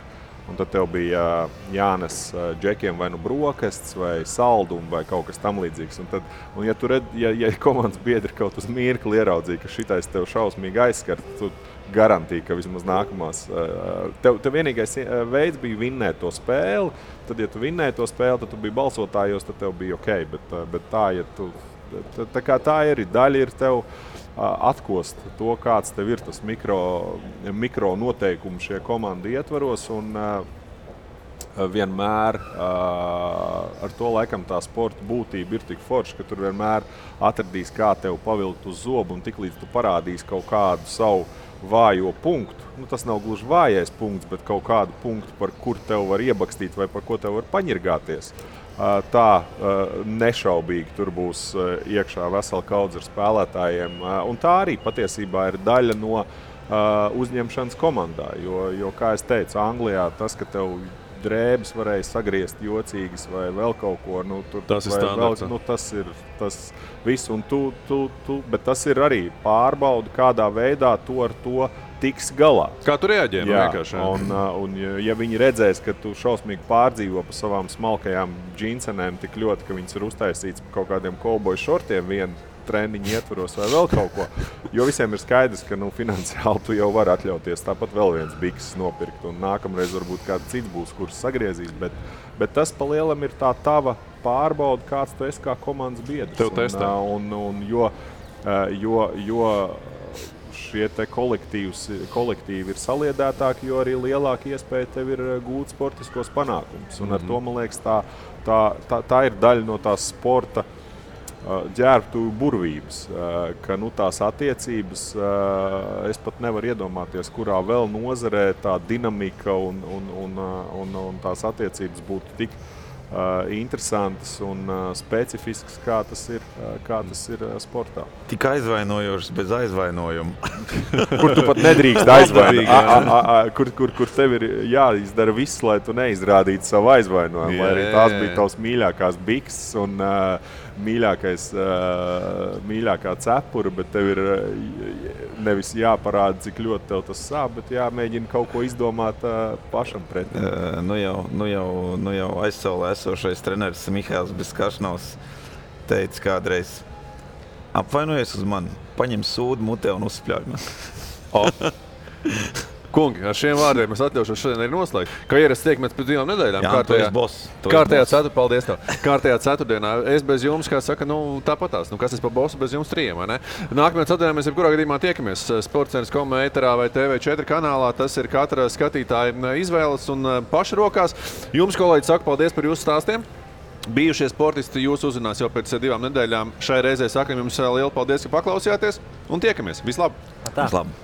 un tad tev bija jānes džekiem vai brokasts, vai saldumi, vai kaut kas tam līdzīgs. Un ja tu redzi, ja komandas biedri kaut uz mirkli ieraudzīja, ka šitais tev šausmīgi aizskar, tu garantīji, ka vismaz nākamās... Tev vienīgais veids bija vinnēt to spēli, tad, ja tu vinnēji to spēli, tad tu biji balsotājos, tad tev bija okei, bet tā, ja tu... Tā kā tā ir, daļa ir tev... atkost to, kāds tev ir tas mikro noteikumu šie komandi ietvaros, un vienmēr ar to laikam tā sporta būtība ir tik forša, ka tur vienmēr atradīs, kā tev pavilkt uz zobu, un tiklīdz tu parādīs kaut kādu savu vājo punktu. Tas nav gluži vājais punkts, bet kaut kādu punktu, par kur tev var iebakstīt vai par ko tev var paņirgāties. Tā nešaubīgi tur būs iekšā vesela kaudze ar spēlētājiem. Un tā arī patiesībā ir daļa no uzņemšanas komandā. Jo kā es teicu, Anglijā tas, ka tev drēbes varēja sagriezt jocīgas vai vēl kaut ko, tas ir tas viss. Bet tas ir arī pārbaudi, kādā veidā tu ar to tiks galā. Kā tu reaģēji? Jā, un ja viņi redzēs, ka tu šausmīgi pārdzīvo pa savām smalkajām džinsenēm tik ļoti, ka viņas ir uztaisīts kaut kādiem cowboy šortiem vienu treniņu ietvaros vai vēl kaut ko, jo visiem ir skaidrs, ka finansiāli tu jau vari atļauties tāpat vēl viens bikses nopirkt, un nākamreiz varbūt kāds cits būs, kurš sagriezīs, bet tas pa lielam ir tā tava pārbauda, kāds tu esi kā komandas biedrs. Tev testē. Jo šie te kolektīvi ir saliedētāki, jo arī lielāka iespēja tev ir gūt sportiskos panākumus. Un ar to, man liekas, tā ir daļa no tās sporta ģērbtuvu burvības, ka tās attiecības, es pat nevaru iedomāties, kurā vēl nozarē tā dinamika un tās attiecības būtu tik interesantas un specifiskas, kā tas ir sportā. Tik aizvainojošs bez aizvainojuma. Kur tu pat nedrīkst aizvainot. Kur tev ir jāizdara viss, lai tu neizrādītu savu aizvainojumu. Lai arī tās bija tavs mīļākās bikses un mīļākā cepura, bet tev ir nevis jāparāda, cik ļoti tev tas sāp, bet jāmēģina kaut ko izdomāt pašam pretī. Nu jau aizsaulē esošais treneris Mihāls Biskašnovs teica kādreiz: apvainojies uz mani, paņem sūdu mutē un uzspļauj mani. Kungi, ar šiem vārdiem es atļaušos šodien arī noslēgt. Karjeras tiekamies pēc 2 nedēļām. Kārtējā ceturtdienā. Es bez jums, kā saka, tāpatās. Kas es pa bosu bez jums 3, vai ne? Nākamajā ceturtdienā mēs jebkurā gadījumā tiekamies. Sports.com ēterā vai TV4 kanālā. Tas ir katra skatītāja izvēles un paša rokās. Jums, kolēģi, saku paldies par jūsu stāstiem. Bijušie sportisti jūs uzzinās jau pēc 2 nedēļām. Šai reizē sakam jums lielu paldies, ka paklausījāties un tiekamies. Vislab! Vislab!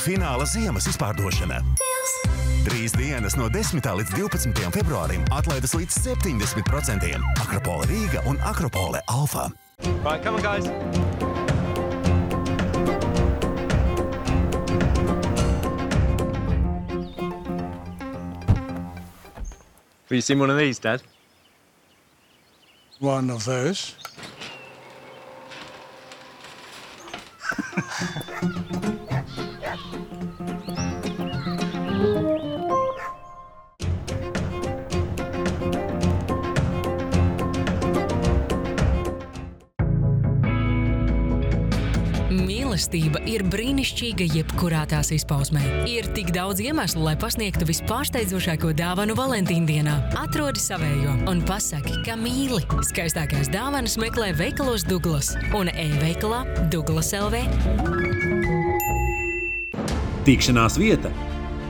fināla ziemas izpārdošana. 3 dienas no 10. līdz 12. februārim atlaides līdz 70%. Akropole Rīga un Akropole Alfa. Right, come on, guys. Have you seen one of these, Dad? One of those. Mīlestība ir brīnišķīga jebkurā tās izpausmē. Ir tik daudz iemeslu, lai pasniegtu vispārsteidzošāko dāvanu Valentīndienā. Atrodi savējo un pasaki, ka mīli. Skaistākās dāvanas meklē veikalos Douglas un e-veikalā Douglas LV. Tikšanās vieta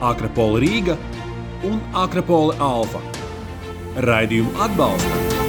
Akropole Rīga un Akropole Alfa. Raidījumu atbalsta